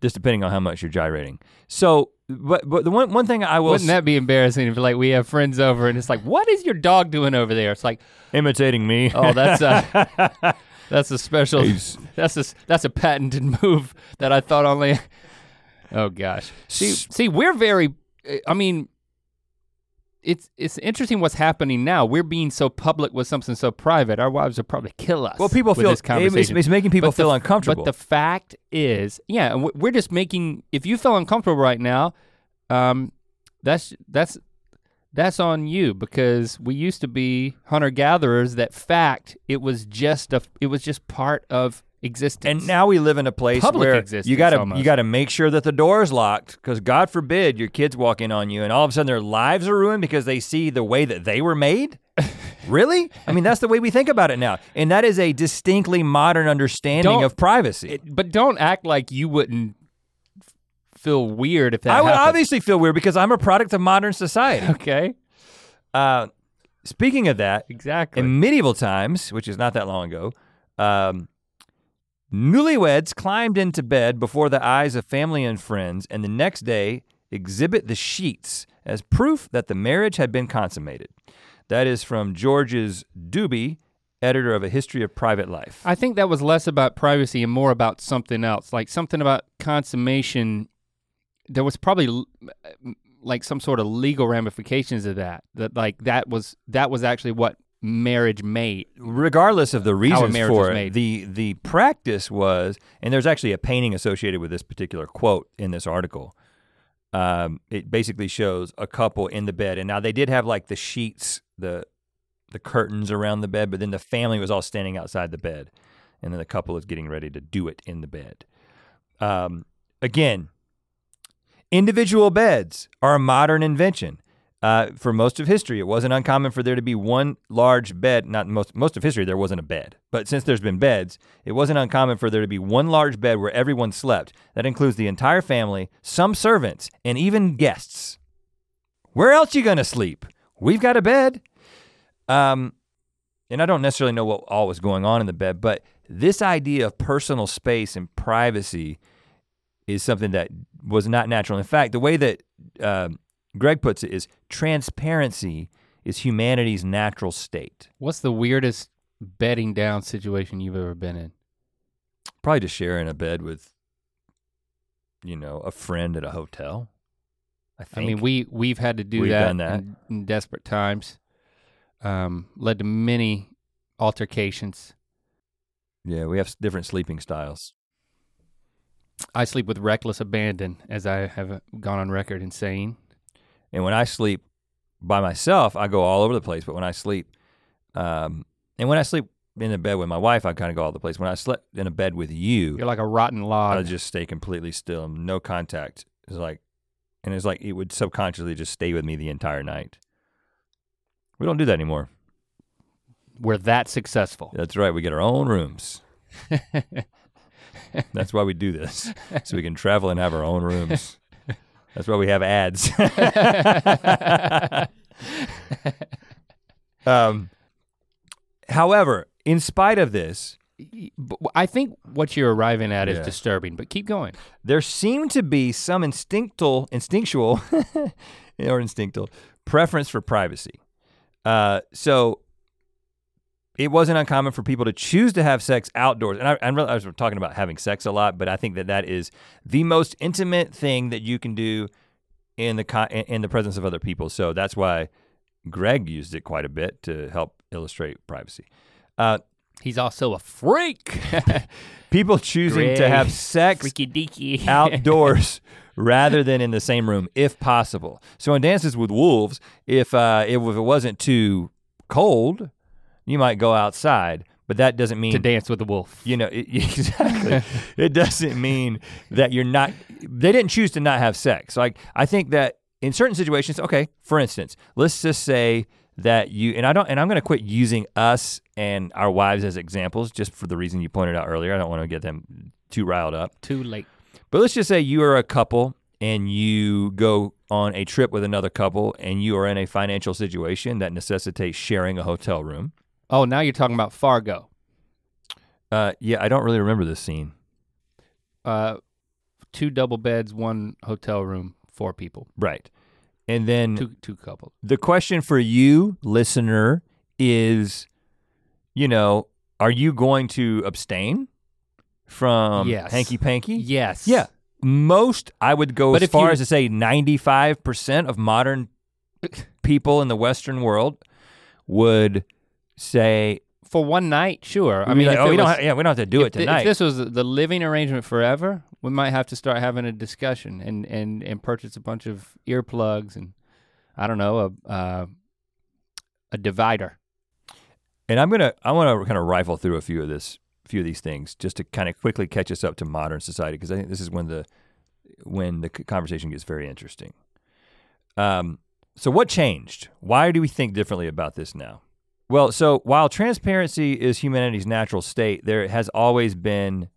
Just depending on how much you're gyrating. So, but but the one one thing I will- Wouldn't that be embarrassing if like we have friends over and it's like, what is your dog doing over there? It's like- Imitating me. Oh, that's- uh, That's a special, He's, that's a, that's a patented move that I thought only, oh gosh. See, see, we're very, I mean, it's it's interesting what's happening now. We're being so public with something so private, our wives would probably kill us. Well, people feel, this conversation. It's, it's making people but feel the, uncomfortable. But the fact is, yeah, we're just making, if you feel uncomfortable right now, um, that's that's That's on you, because we used to be hunter-gatherers that fact it was just a it was just part of existence. And now we live in a place Public where existence, you gotta almost. you gotta make sure that the door is locked, because God forbid your kids walk in on you and all of a sudden their lives are ruined because they see the way that they were made. Really? I mean, that's the way we think about it now. And that is a distinctly modern understanding don't, of privacy. It, but don't act like you wouldn't feel weird if that I would happened. Obviously feel weird because I'm a product of modern society. Okay. Uh, speaking of that, exactly. In medieval times, which is not that long ago, um, newlyweds climbed into bed before the eyes of family and friends, and the next day exhibit the sheets as proof that the marriage had been consummated. That is from Georges Duby, editor of A History of Private Life. I think that was less about privacy and more about something else, like something about consummation. There was probably like some sort of legal ramifications of that. That like that was that was actually what marriage made. Regardless of the reasons for it, the the practice was, and there's actually a painting associated with this particular quote in this article. Um, it basically shows a couple in the bed, and now they did have like the sheets, the the curtains around the bed, but then the family was all standing outside the bed, and then the couple is getting ready to do it in the bed. Um, again. Individual beds are a modern invention. Uh, for most of history, it wasn't uncommon for there to be one large bed, not most most of history there wasn't a bed, but since there's been beds, it wasn't uncommon for there to be one large bed where everyone slept. That includes the entire family, some servants, and even guests. Where else you gonna sleep? We've got a bed. Um, and I don't necessarily know what all was going on in the bed, but this idea of personal space and privacy is something that was not natural. In fact, the way that uh, Greg puts it is transparency is humanity's natural state. What's the weirdest bedding down situation you've ever been in? Probably just sharing a bed with, you know, a friend at a hotel. I think. I mean, we, we've had to do we've that, done that. In, in desperate times. Um, led to many altercations. Yeah, we have different sleeping styles. I sleep with reckless abandon, as I have gone on record in saying. And when I sleep by myself, I go all over the place, but when I sleep, um, and when I sleep in a bed with my wife, I kind of go all over the place. When I slept in a bed with you. You're like a rotten log. I just stay completely still, no contact. It's like, and it's like it would subconsciously just stay with me the entire night. We don't do that anymore. We're that successful. That's right, we get our own rooms. That's why we do this, so we can travel and have our own rooms. That's why we have ads. um, however, in spite of this, I think what you're arriving at yeah. is disturbing, but keep going. There seem to be some instinctual, instinctual, or instinctual preference for privacy. Uh, so it wasn't uncommon for people to choose to have sex outdoors. And I, I realize we're talking about having sex a lot, but I think that that is the most intimate thing that you can do in the con- in the presence of other people. So that's why Greg used it quite a bit to help illustrate privacy. Uh, He's also a freak. People choosing Greg, to have sex outdoors rather than in the same room, if possible. So in Dances with Wolves, if, uh, if it wasn't too cold, you might go outside, but that doesn't mean- To dance with the wolf. You know, it, exactly. It doesn't mean that you're not, they didn't choose to not have sex. Like, I think that in certain situations, okay, for instance, let's just say that you, and I don't, and I'm gonna quit using us and our wives as examples, just for the reason you pointed out earlier. I don't wanna get them too riled up. Too late. But let's just say you are a couple and you go on a trip with another couple and you are in a financial situation that necessitates sharing a hotel room. Oh, now you're talking about Fargo. Uh, yeah, I don't really remember this scene. Uh, two double beds, one hotel room, four people. Right. And then- Two, two couples. The question for you, listener, is, you know, are you going to abstain from yes. hanky panky? Yes. Yeah, most, I would go but as far you... as to say ninety-five percent of modern people in the Western world would say- For one night, sure. I mean, like, oh, we was, don't have, yeah, we don't have to do it tonight. Th- if this was the living arrangement forever, we might have to start having a discussion and and and purchase a bunch of earplugs and I don't know a uh, a divider. And I'm gonna I want to kind of rifle through a few of this few of these things just to kind of quickly catch us up to modern society because I think this is when the when the conversation gets very interesting. Um, so what changed? Why do we think differently about this now? Well, so while transparency is humanity's natural state, there has always been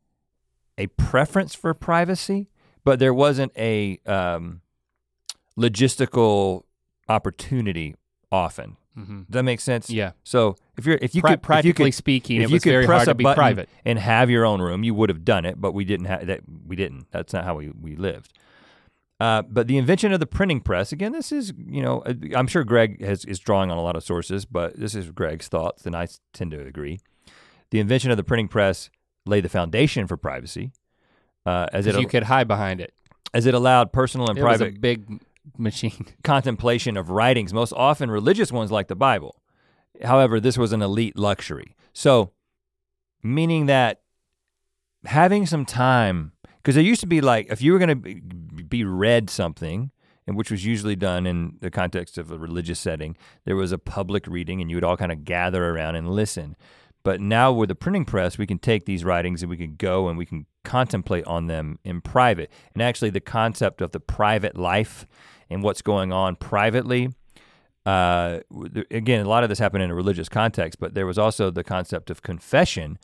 a preference for privacy, but there wasn't a um, logistical opportunity often. Mm-hmm. Does that make sense? Yeah. So if you're if you Pri- could practically if you could, speaking, if it was you could very press hard to a be button private and have your own room, you would have done it, but we didn't have that. We didn't. That's not how we we lived. Uh, but the invention of the printing press, again, this is, you know, I'm sure Greg has, is drawing on a lot of sources, but this is Greg's thoughts, and I tend to agree. The invention of the printing press laid the foundation for privacy. Uh, as it, you could hide behind it. As it allowed personal and it private- was a big machine. Contemplation of writings, most often religious ones like the Bible. However, this was an elite luxury. So, meaning that having some time, because there used to be like, if you were gonna be, be read something, and which was usually done in the context of a religious setting, there was a public reading and you would all kind of gather around and listen. But now with the printing press, we can take these writings and we can go and we can contemplate on them in private. And actually the concept of the private life and what's going on privately, uh, again, a lot of this happened in a religious context, but there was also the concept of confession,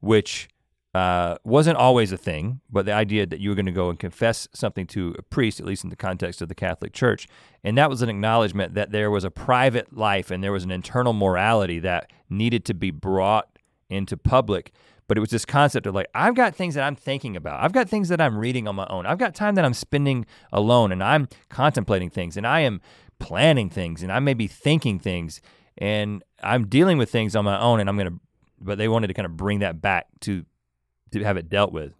which Uh, wasn't always a thing, but the idea that you were gonna go and confess something to a priest, at least in the context of the Catholic Church, and that was an acknowledgement that there was a private life and there was an internal morality that needed to be brought into public, but it was this concept of like, I've got things that I'm thinking about, I've got things that I'm reading on my own, I've got time that I'm spending alone and I'm contemplating things and I am planning things and I may be thinking things and I'm dealing with things on my own and I'm gonna, but they wanted to kind of bring that back to to have it dealt with.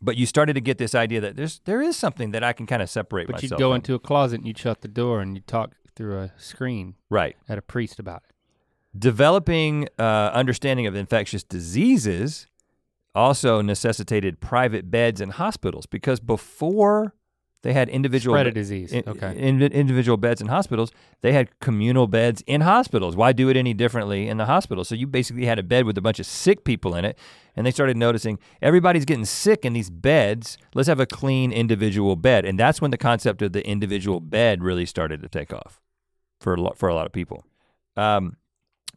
But you started to get this idea that there's there is something that I can kind of separate but myself. But you'd go from. Into a closet and you'd shut the door and you'd talk through a screen. Right. At a priest about it. Developing uh, understanding of infectious diseases also necessitated private beds in hospitals because before they had individual- Spread a disease, in, okay. In, individual beds in hospitals, they had communal beds in hospitals. Why do it any differently in the hospital? So you basically had a bed with a bunch of sick people in it and they started noticing everybody's getting sick in these beds. Let's have a clean individual bed. And that's when the concept of the individual bed really started to take off for a lot, for a lot of people. Um,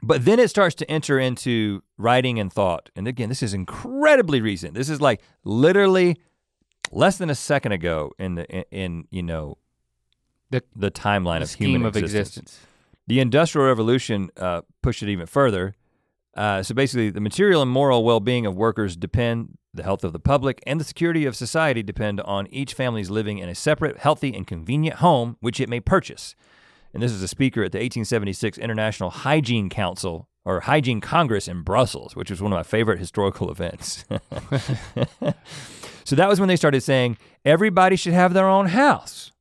But then it starts to enter into writing and thought. And again, this is incredibly recent. This is like literally less than a second ago in the in, in you know the, the timeline the of human of existence. existence. The Industrial Revolution uh, pushed it even further. Uh, so basically, the material and moral well-being of workers depend, the health of the public, and the security of society depend on each family's living in a separate, healthy, and convenient home, which it may purchase. And this is a speaker at the eighteen seventy-six International Hygiene Council or Hygiene Congress in Brussels, which was one of my favorite historical events. So that was when they started saying, everybody should have their own house,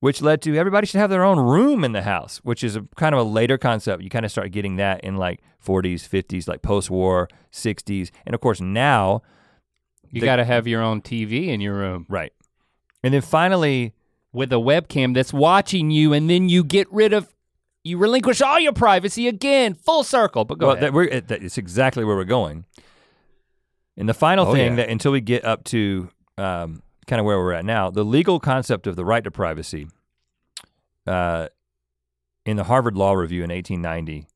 which led to everybody should have their own room in the house, which is a kind of a later concept. You kind of start getting that in like forties, fifties, like post-war, sixties. And of course now. You the, gotta have your own T V in your room. Right. And then finally, with a webcam that's watching you and then you get rid of, you relinquish all your privacy again, full circle, but go well, ahead. That we're, that it's exactly where we're going. And the final oh, thing yeah. that until we get up to um, kind of where we're at now, the legal concept of the right to privacy uh, in the Harvard Law Review in eighteen ninety,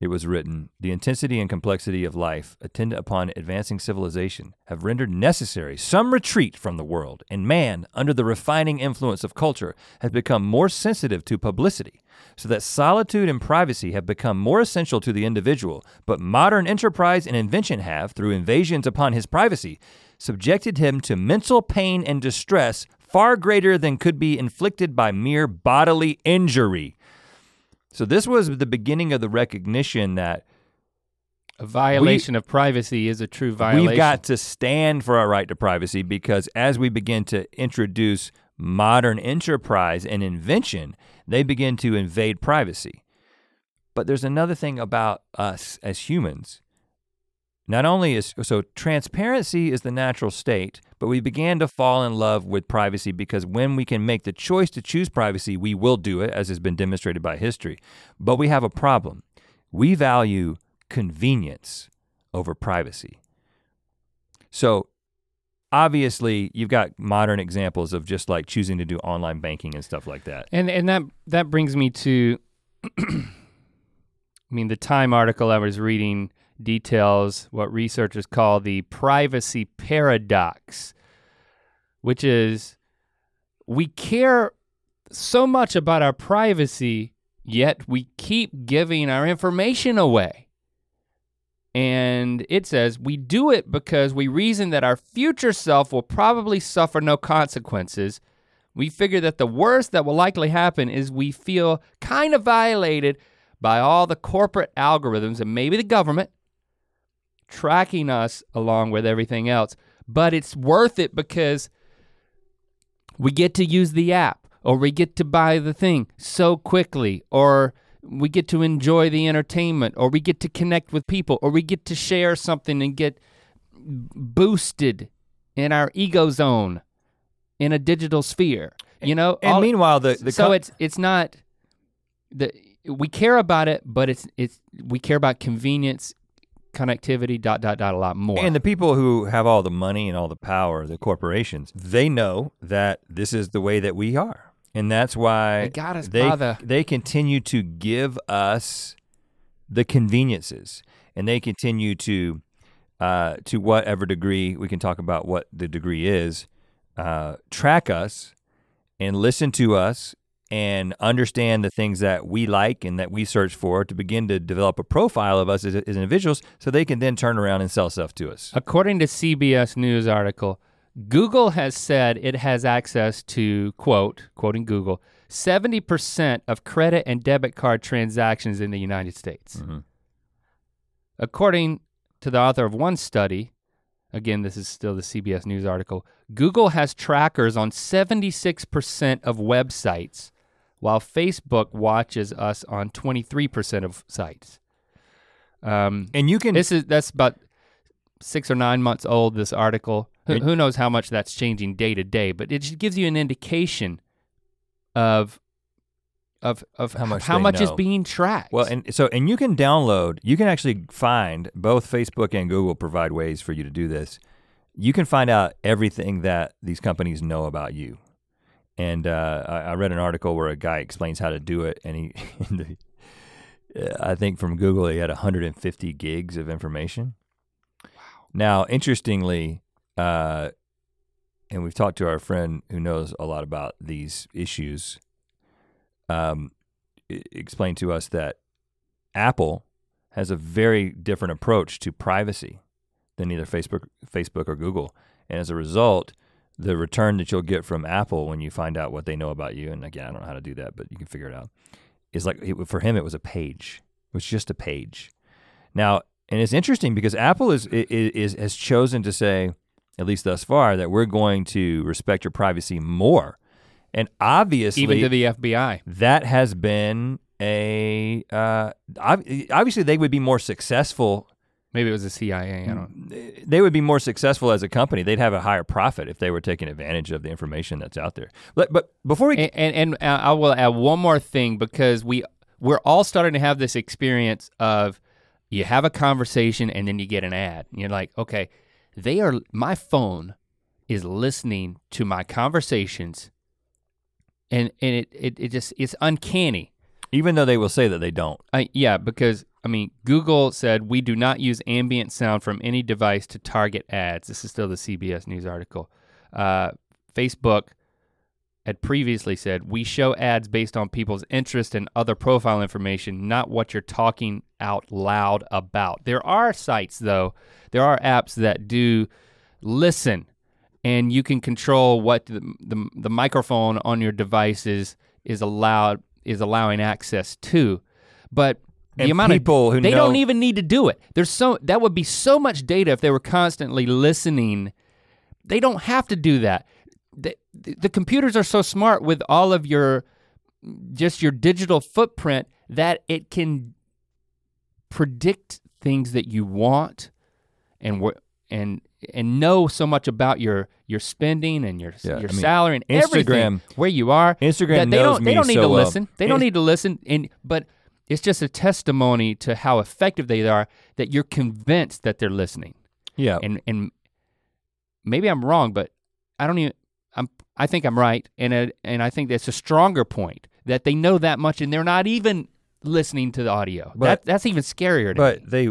it was written, the intensity and complexity of life attendant upon advancing civilization have rendered necessary some retreat from the world, and man, under the refining influence of culture, has become more sensitive to publicity, so that solitude and privacy have become more essential to the individual, but modern enterprise and invention have, through invasions upon his privacy, subjected him to mental pain and distress far greater than could be inflicted by mere bodily injury. So this was the beginning of the recognition that a violation we, of privacy is a true violation. We've got to stand for our right to privacy because as we begin to introduce modern enterprise and invention, they begin to invade privacy. But there's another thing about us as humans. Not only is, so transparency is the natural state, but we began to fall in love with privacy because when we can make the choice to choose privacy, we will do it, as has been demonstrated by history. But we have a problem. We value convenience over privacy. So obviously you've got modern examples of just like choosing to do online banking and stuff like that. And and that, that brings me to, I mean, the Time article I was reading details what researchers call the privacy paradox, which is we care so much about our privacy, yet we keep giving our information away. And it says we do it because we reason that our future self will probably suffer no consequences. We figure that the worst that will likely happen is we feel kind of violated by all the corporate algorithms and maybe the government tracking us along with everything else, but it's worth it because we get to use the app or we get to buy the thing so quickly or we get to enjoy the entertainment or we get to connect with people or we get to share something and get boosted in our ego zone in a digital sphere, you know? And all, meanwhile, the-, the So com- it's it's not, the we care about it, but it's it's we care about convenience, connectivity, dot, dot, dot, a lot more. And the people who have all the money and all the power, the corporations, they know that this is the way that we are. And that's why they, got us they, by the... they continue to give us the conveniences and they continue to, uh, to whatever degree, we can talk about what the degree is, uh, track us and listen to us and understand the things that we like and that we search for to begin to develop a profile of us as, as individuals so they can then turn around and sell stuff to us. According to C B S News article, Google has said it has access to, quote, quoting Google, seventy percent of credit and debit card transactions in the United States. Mm-hmm. According to the author of one study, Again, this is still the C B S News article. Google has trackers on seventy-six percent of websites, while Facebook watches us on twenty-three percent of sites. Um, and you can- This is That's about six or nine months old, this article. Who, who knows how much that's changing day to day, but it just gives you an indication of of of how much, how much is being tracked. Well, and so, and you can download, you can actually find, both Facebook and Google provide ways for you to do this. You can find out everything that these companies know about you. And uh, I, I read an article where a guy explains how to do it, and he, and the, I think from Google, he had one hundred fifty gigs of information. Wow. Now, interestingly, uh, and we've talked to our friend who knows a lot about these issues, Um, explained to us that Apple has a very different approach to privacy than either Facebook, Facebook or Google. And as a result, the return that you'll get from Apple when you find out what they know about you, and again, I don't know how to do that, but you can figure it out, is like, it, for him, it was a page. It was just a page. Now, and it's interesting because Apple is, is, is has chosen to say, at least thus far, that we're going to respect your privacy more. And obviously, even to the F B I, that has been a. Uh, obviously, they would be more successful. Maybe it was the C I A. I don't. They would be more successful as a company. They'd have a higher profit if they were taking advantage of the information that's out there. But, but before we and, and and I will add one more thing, because we we're all starting to have this experience of you have a conversation and then you get an ad. And you're like, okay, they are. My phone is listening to my conversations. And and it, it it just, it's uncanny. Even though they will say that they don't. Uh, yeah, because, I mean, Google said, we do not use ambient sound from any device to target ads. This is still the C B S News article. Uh, Facebook had previously said, we show ads based on people's interest and other profile information, not what you're talking out loud about. There are sites, though, there are apps that do listen, and you can control what the, the the microphone on your device is is allowed is allowing access to, but the and amount people of who they know, don't even need to do it. There's so that would be so much data if they were constantly listening. They don't have to do that. The, the computers are so smart with all of your just your digital footprint that it can predict things that you want and and. and know so much about your your spending and your yeah, your I mean, salary and Instagram, everything where you are. Instagram that they knows don't, me They don't need so to well. listen. They don't need to listen, and but it's just a testimony to how effective they are that you're convinced that they're listening. Yeah. And and maybe I'm wrong, but I don't even, I'm, I think I'm right, and, a, and I think that's a stronger point, that they know that much and they're not even listening to the audio. But, that, that's even scarier to but me. They,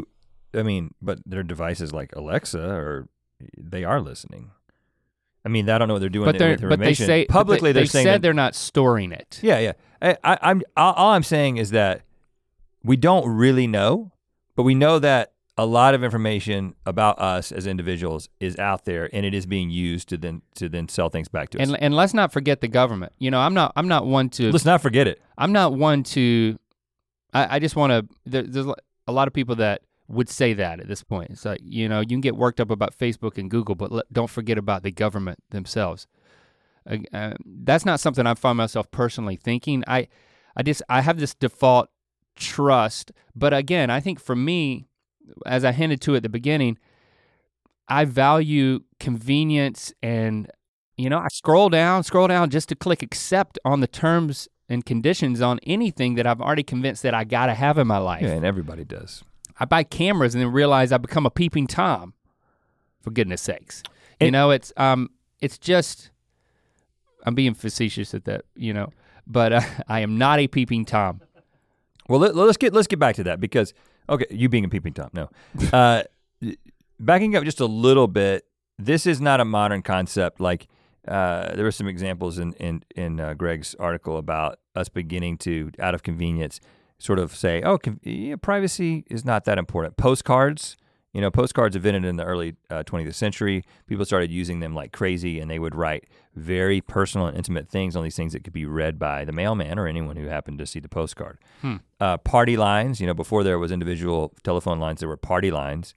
I mean, but their devices like Alexa or they are listening. I mean, I don't know what they're doing but they're, with their information. But they say, publicly, they, they're they saying said that, they're not storing it. Yeah, yeah. I, I, I'm all I'm saying is that we don't really know, but we know that a lot of information about us as individuals is out there, and it is being used to then to then sell things back to us. And, and let's not forget the government. You know, I'm not I'm not one to. Let's not forget it. I'm not one to. I, I just want to. There, there's a lot of people that would say that at this point. It's like, you know, you can get worked up about Facebook and Google, but le- don't forget about the government themselves. Uh, uh, that's not something I find myself personally thinking. I I just, I have this default trust, but again, I think for me, as I hinted to at the beginning, I value convenience and, you know, I scroll down, scroll down just to click accept on the terms and conditions on anything that I've already convinced that I gotta have in my life. Yeah, and everybody does. I buy cameras and then realize I become a peeping Tom, for goodness sakes. It, you know, it's um, it's just, I'm being facetious at that, you know, but uh, I am not a peeping Tom. Well, let, let's get let's get back to that because, okay, you being a peeping Tom, no. Uh, backing up just a little bit, this is not a modern concept. Like uh, there were some examples in, in, in uh, Greg's article about us beginning to, out of convenience, sort of say, oh, yeah, privacy is not that important. Postcards, you know, postcards invented in the early uh, twentieth century. People started using them like crazy, and they would write very personal and intimate things on these things that could be read by the mailman or anyone who happened to see the postcard. Hmm. Uh, party lines, you know, before there was individual telephone lines, there were party lines,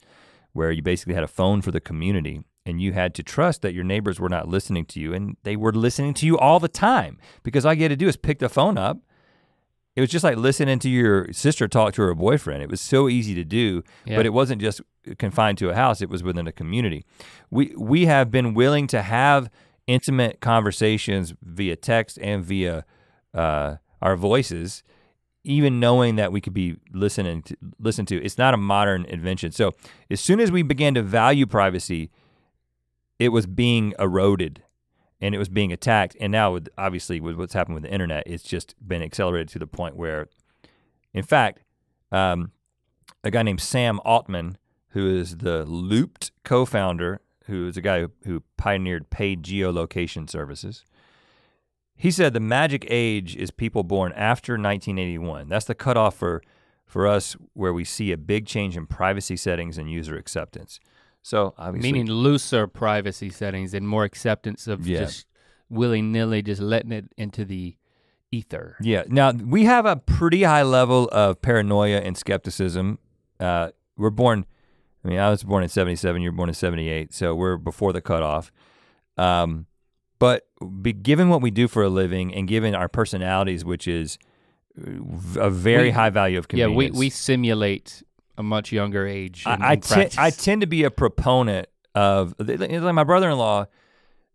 where you basically had a phone for the community and you had to trust that your neighbors were not listening to you, and they were listening to you all the time because all you had to do is pick the phone up. It was just like listening to your sister talk to her boyfriend. It was so easy to do, yeah. But it wasn't just confined to a house, it was within a community. We we have been willing to have intimate conversations via text and via uh, our voices, even knowing that we could be listening to, listened to. It's not a modern invention. So as soon as we began to value privacy, it was being eroded and it was being attacked. And now with, obviously with what's happened with the internet, it's just been accelerated to the point where, in fact, um, a guy named Sam Altman, who is the Loopt co-founder, who is a guy who, who pioneered paid geolocation services, he said the magic age is people born after nineteen eighty-one. That's the cutoff for, for us where we see a big change in privacy settings and user acceptance. So obviously, meaning looser privacy settings and more acceptance of yeah. just willy-nilly just letting it into the ether. Yeah, now we have a pretty high level of paranoia and skepticism. Uh, we're born, I mean, I was born in seventy-seven, you were born in seventy-eight, so we're before the cutoff. Um, but be, given what we do for a living and given our personalities, which is a very we, high value of convenience. Yeah, we, we simulate a much younger age. In, I, I, te- I tend to be a proponent of, like my brother-in-law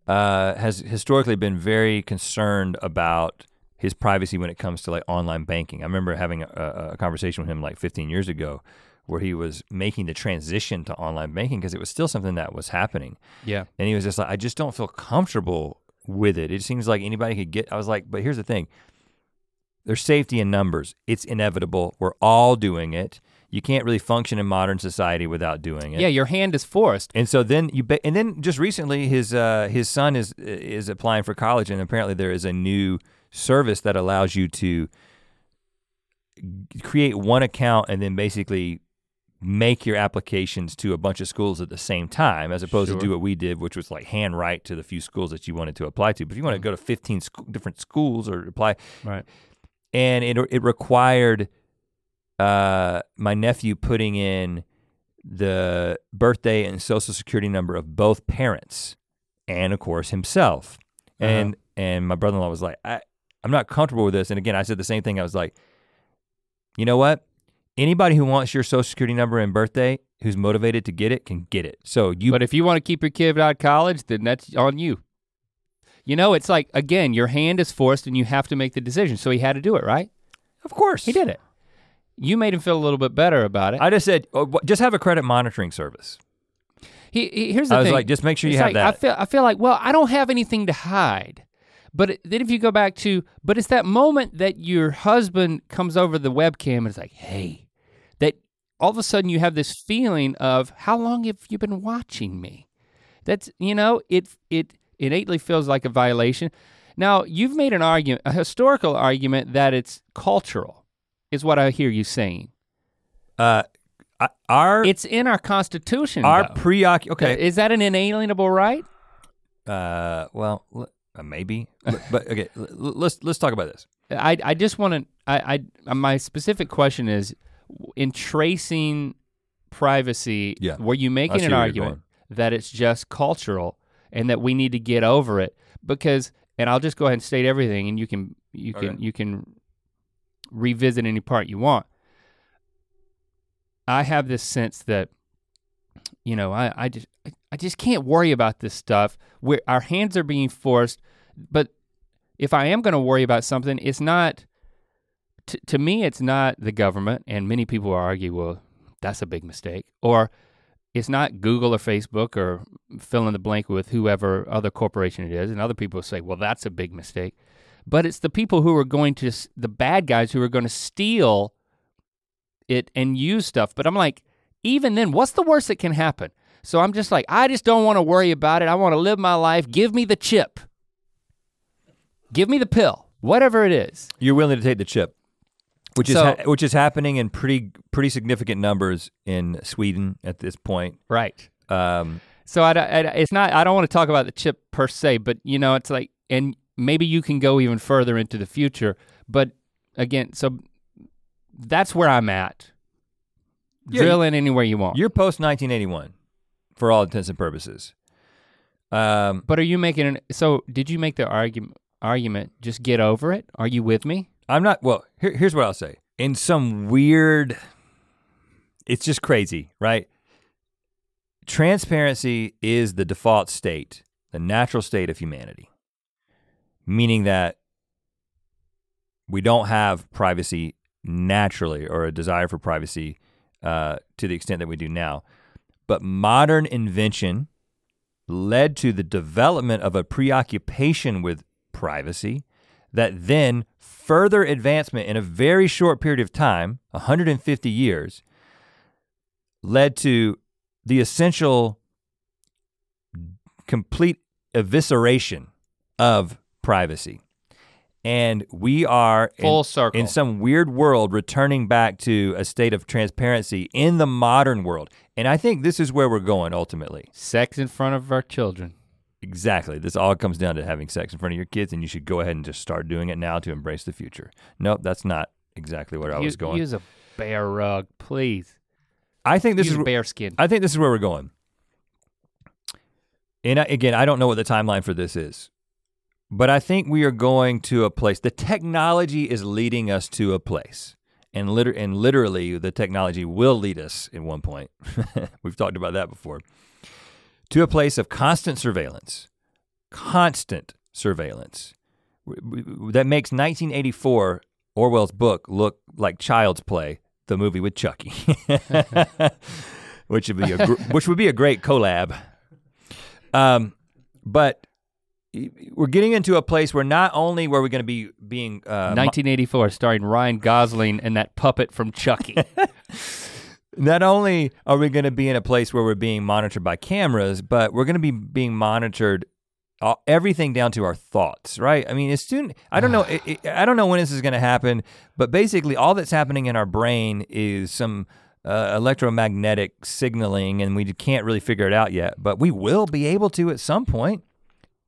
uh, has historically been very concerned about his privacy when it comes to like online banking. I remember having a, a conversation with him like fifteen years ago where he was making the transition to online banking because it was still something that was happening. Yeah. And he was just like, I just don't feel comfortable with it. It seems like anybody could get, I was like, but here's the thing, there's safety in numbers. It's inevitable, we're all doing it. You can't really function in modern society without doing it. Yeah, your hand is forced. And so then you, ba- and then just recently, his uh, his son is is applying for college, and apparently there is a new service that allows you to create one account and then basically make your applications to a bunch of schools at the same time, as opposed sure. to do what we did, which was like handwrite to the few schools that you wanted to apply to. But if you want to go to fifteen sc- different schools or apply, right? And it it required. Uh, my nephew putting in the birthday and social security number of both parents, and of course himself. Uh-huh. And and my brother-in-law was like, I, I'm not comfortable with this. And again, I said the same thing. I was like, you know what? Anybody who wants your social security number and birthday, who's motivated to get it, can get it. So you. But if you want to keep your kid out of college, then that's on you. You know, it's like, again, your hand is forced and you have to make the decision. So he had to do it, right? Of course. He did it. You made him feel a little bit better about it. I just said, oh, just have a credit monitoring service. He, he here's the thing. I was thing. like, just make sure it's you like, have that. I feel, I feel like, well, I don't have anything to hide. But it, then if you go back to, but it's that moment that your husband comes over the webcam and it's like, hey, that all of a sudden you have this feeling of, how long have you been watching me? That's, you know, it it innately feels like a violation. Now, you've made an argument, a historical argument that it's cultural. Is what I hear you saying. Uh, our it's in our Constitution. Our preoc okay is that an inalienable right? Uh, well, maybe, but okay. Let's let's talk about this. I I just want to. I I my specific question is in tracing privacy. Yeah. Were you making an argument that it's just cultural and that we need to get over it? Because, and I'll just go ahead and state everything, and you can you can okay. you can. revisit any part you want. I have this sense that, you know, I, I just I just can't worry about this stuff. Where our hands are being forced, but if I am gonna worry about something, it's not, t- to me it's not the government, and many people argue, well, that's a big mistake, or it's not Google or Facebook or fill in the blank with whoever other corporation it is, and other people say, well, that's a big mistake. But it's the people who are going to, the bad guys who are gonna steal it and use stuff. But I'm like, even then, what's the worst that can happen? So I'm just like, I just don't wanna worry about it. I wanna live my life. Give me the chip. Give me the pill, whatever it is. You're willing to take the chip, which is so, ha- which is happening in pretty pretty significant numbers in Sweden at this point. Right. Um, so I, I, it's not, I don't wanna talk about the chip per se, but you know, it's like, and maybe you can go even further into the future, but again, so that's where I'm at. yeah, drill in anywhere you want. You're post nineteen eighty-one for all intents and purposes. Um, but are you making an, so did you make the argument, argument, just get over it? Are you with me? I'm not, well, here, here's what I'll say. In some weird, it's just crazy, right? Transparency is the default state, the natural state of humanity. Meaning that we don't have privacy naturally or a desire for privacy uh, to the extent that we do now. But modern invention led to the development of a preoccupation with privacy that then further advancement in a very short period of time, one hundred fifty years, led to the essential complete evisceration of privacy. And we are full in, circle. In some weird world returning back to a state of transparency in the modern world. And I think this is where we're going ultimately. Sex in front of our children. Exactly, this all comes down to having sex in front of your kids and you should go ahead and just start doing it now to embrace the future. Nope, that's not exactly where I was going. Use a bear rug, please. I think this use is- a bear skin. I think this is where we're going. And I, again, I don't know what the timeline for this is. But I think we are going to a place, the technology is leading us to a place. And, liter- and literally the technology will lead us at one point. We've talked about that before. To a place of constant surveillance, constant surveillance. That makes nineteen eighty-four, Orwell's book, look like Child's Play, the movie with Chucky. Which would be a, gr- which would be a great collab. Um, but, we're getting into a place where not only were we gonna be being- uh, nineteen eighty-four starring Ryan Gosling and that puppet from Chucky. Not only are we gonna be in a place where we're being monitored by cameras, but we're gonna be being monitored all, everything down to our thoughts, right? I mean, as soon, I don't know, it, it, I don't know when this is gonna happen, but basically all that's happening in our brain is some uh, electromagnetic signaling and we can't really figure it out yet, but we will be able to at some point.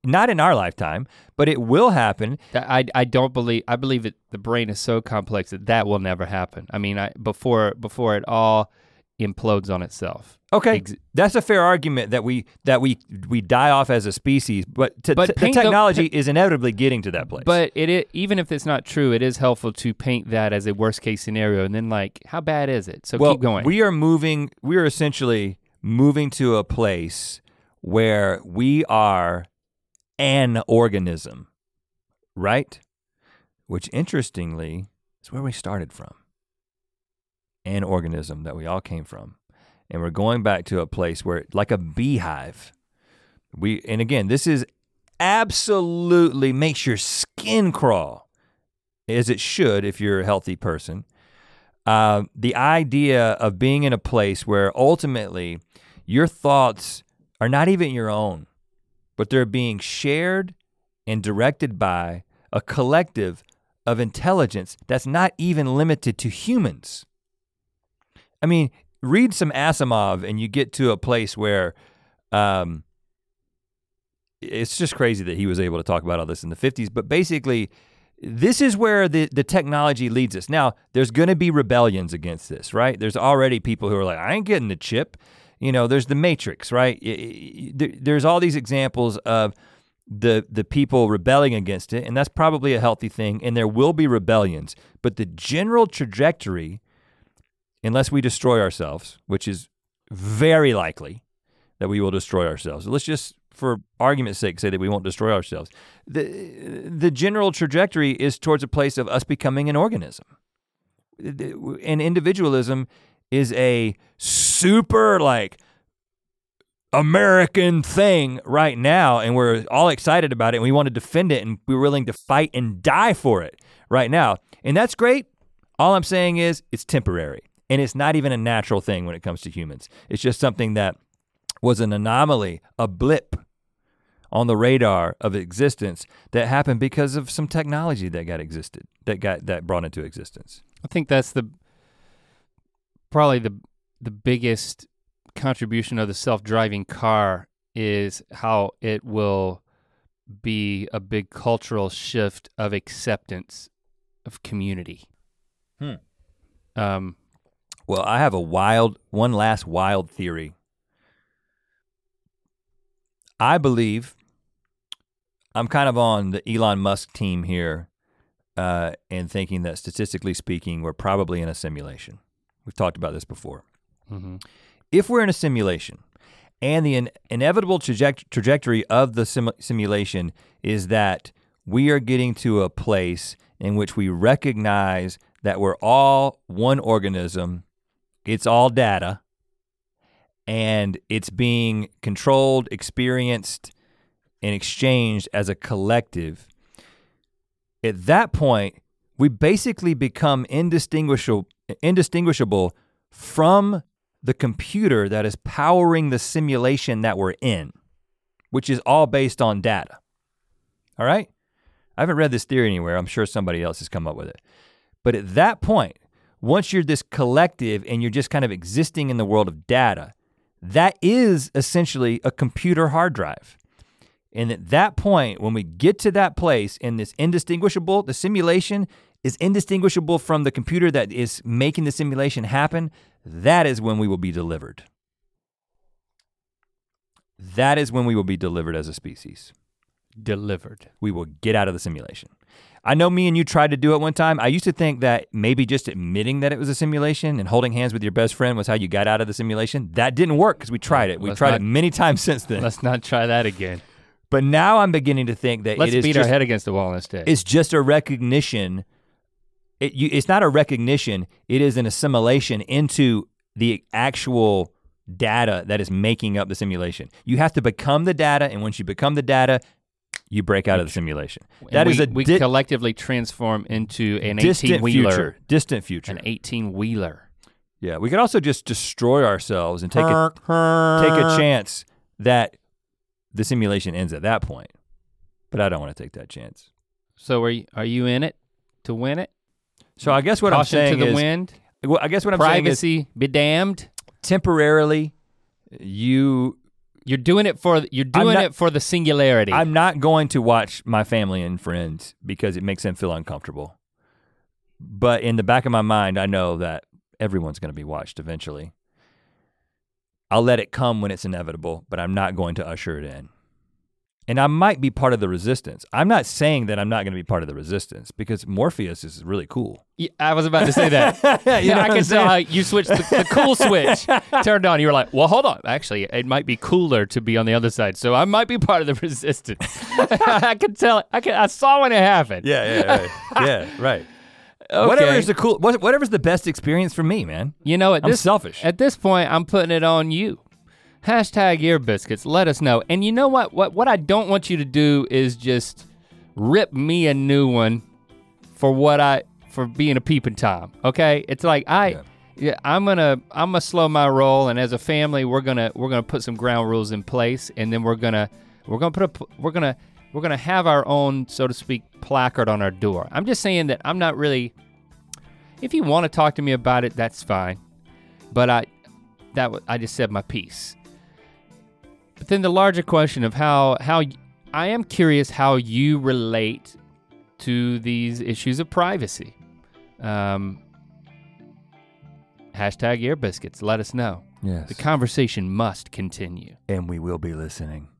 Not in our lifetime, but it will happen. I, I don't believe, I believe that the brain is so complex that that will never happen. I mean, I before before it all implodes on itself. Okay, Ex- that's a fair argument that we that we we die off as a species, but, to, but t- the technology the, is inevitably getting to that place. But it, it even if it's not true, it is helpful to paint that as a worst case scenario and then like, how bad is it? So well, keep going. We are moving, we are essentially moving to a place where we are an organism, right? Which interestingly is where we started from. An organism that we all came from. And we're going back to a place where, like a beehive, we, and again, this is absolutely makes your skin crawl, as it should if you're a healthy person. Uh, the idea of being in a place where ultimately your thoughts are not even your own, but they're being shared and directed by a collective of intelligence that's not even limited to humans. I mean, read some Asimov and you get to a place where um, it's just crazy that he was able to talk about all this in the fifties, but basically this is where the, the technology leads us. Now, there's gonna be rebellions against this, right? There's already people who are like, I ain't getting the chip. You know, there's the Matrix, right? There's all these examples of the the people rebelling against it, and that's probably a healthy thing, and there will be rebellions, but the general trajectory, unless we destroy ourselves, which is very likely that we will destroy ourselves. Let's just, for argument's sake, say that we won't destroy ourselves. The, the general trajectory is towards a place of us becoming an organism. And individualism is a super like American thing right now, and we're all excited about it and we want to defend it and we're willing to fight and die for it right now. And that's great. All I'm saying is it's temporary and it's not even a natural thing when it comes to humans. It's just something that was an anomaly, a blip on the radar of existence that happened because of some technology that got existed, that got that brought into existence. I think that's the probably the the biggest contribution of the self-driving car is how it will be a big cultural shift of acceptance of community. Hmm. Um, Well, I have a wild, one last wild theory. I believe, I'm kind of on the Elon Musk team here uh, and thinking that statistically speaking, we're probably in a simulation. We've talked about this before. Mm-hmm. If we're in a simulation and the in- inevitable traje- trajectory of the sim- simulation is that we are getting to a place in which we recognize that we're all one organism, it's all data, and it's being controlled, experienced, and exchanged as a collective. At that point, we basically become indistinguishable, indistinguishable from the computer that is powering the simulation that we're in, which is all based on data, all right? I haven't read this theory anywhere. I'm sure somebody else has come up with it. But at that point, once you're this collective and you're just kind of existing in the world of data, that is essentially a computer hard drive. And at that point, when we get to that place and this indistinguishable, the simulation is indistinguishable from the computer that is making the simulation happen, that is when we will be delivered. That is when we will be delivered as a species. Delivered. We will get out of the simulation. I know me and you tried to do it one time. I used to think that maybe just admitting that it was a simulation and holding hands with your best friend was how you got out of the simulation. That didn't work because we tried it. We've tried not, it many times since then. Let's not try that again. But now I'm beginning to think that let's it is beat just, our head against the wall instead. It's just a recognition. It, you, it's not a recognition. It is an assimilation into the actual data that is making up the simulation. You have to become the data, and once you become the data, you break out of the simulation. That we, is a we di- collectively transform into an eighteen-wheeler. Future. Distant future. An eighteen-wheeler. Yeah, we could also just destroy ourselves and take a, take a chance that the simulation ends at that point. But I don't want to take that chance. So are you, are you in it to win it? So I guess what Caution I'm saying to the is, wind. Well, I guess what I'm privacy saying is, be damned. Temporarily, you. You're doing it for you're doing not, it for the singularity. I'm not going to watch my family and friends because it makes them feel uncomfortable. But in the back of my mind, I know that everyone's gonna be watched eventually. I'll let it come when it's inevitable, but I'm not going to usher it in. And I might be part of the resistance. I'm not saying that I'm not gonna be part of the resistance because Morpheus is really cool. Yeah, I was about to say that. You know I can tell how you switched the, the cool switch, turned on, you were like, well, hold on. Actually, it might be cooler to be on the other side, so I might be part of the resistance. I could tell, I could, I saw when it happened. Yeah, yeah, right, yeah, right. Okay. Whatever is the cool, whatever's the best experience for me, man. You know, at I'm this, selfish. At this point, I'm putting it on you. Hashtag Ear Biscuits, let us know. And you know what? What what I don't want you to do is just rip me a new one for what I for being a peeping Tom. Okay? It's like I yeah. yeah, I'm gonna I'm gonna slow my roll, and as a family we're gonna we're gonna put some ground rules in place, and then we're gonna we're gonna put a we're gonna we're gonna have our own, so to speak, placard on our door. I'm just saying that I'm not really, if you wanna talk to me about it, that's fine. But I that I just said my piece. But then the larger question of how how I am curious how you relate to these issues of privacy. Um, hashtag Ear Biscuits, let us know. Yes. The conversation must continue. And we will be listening.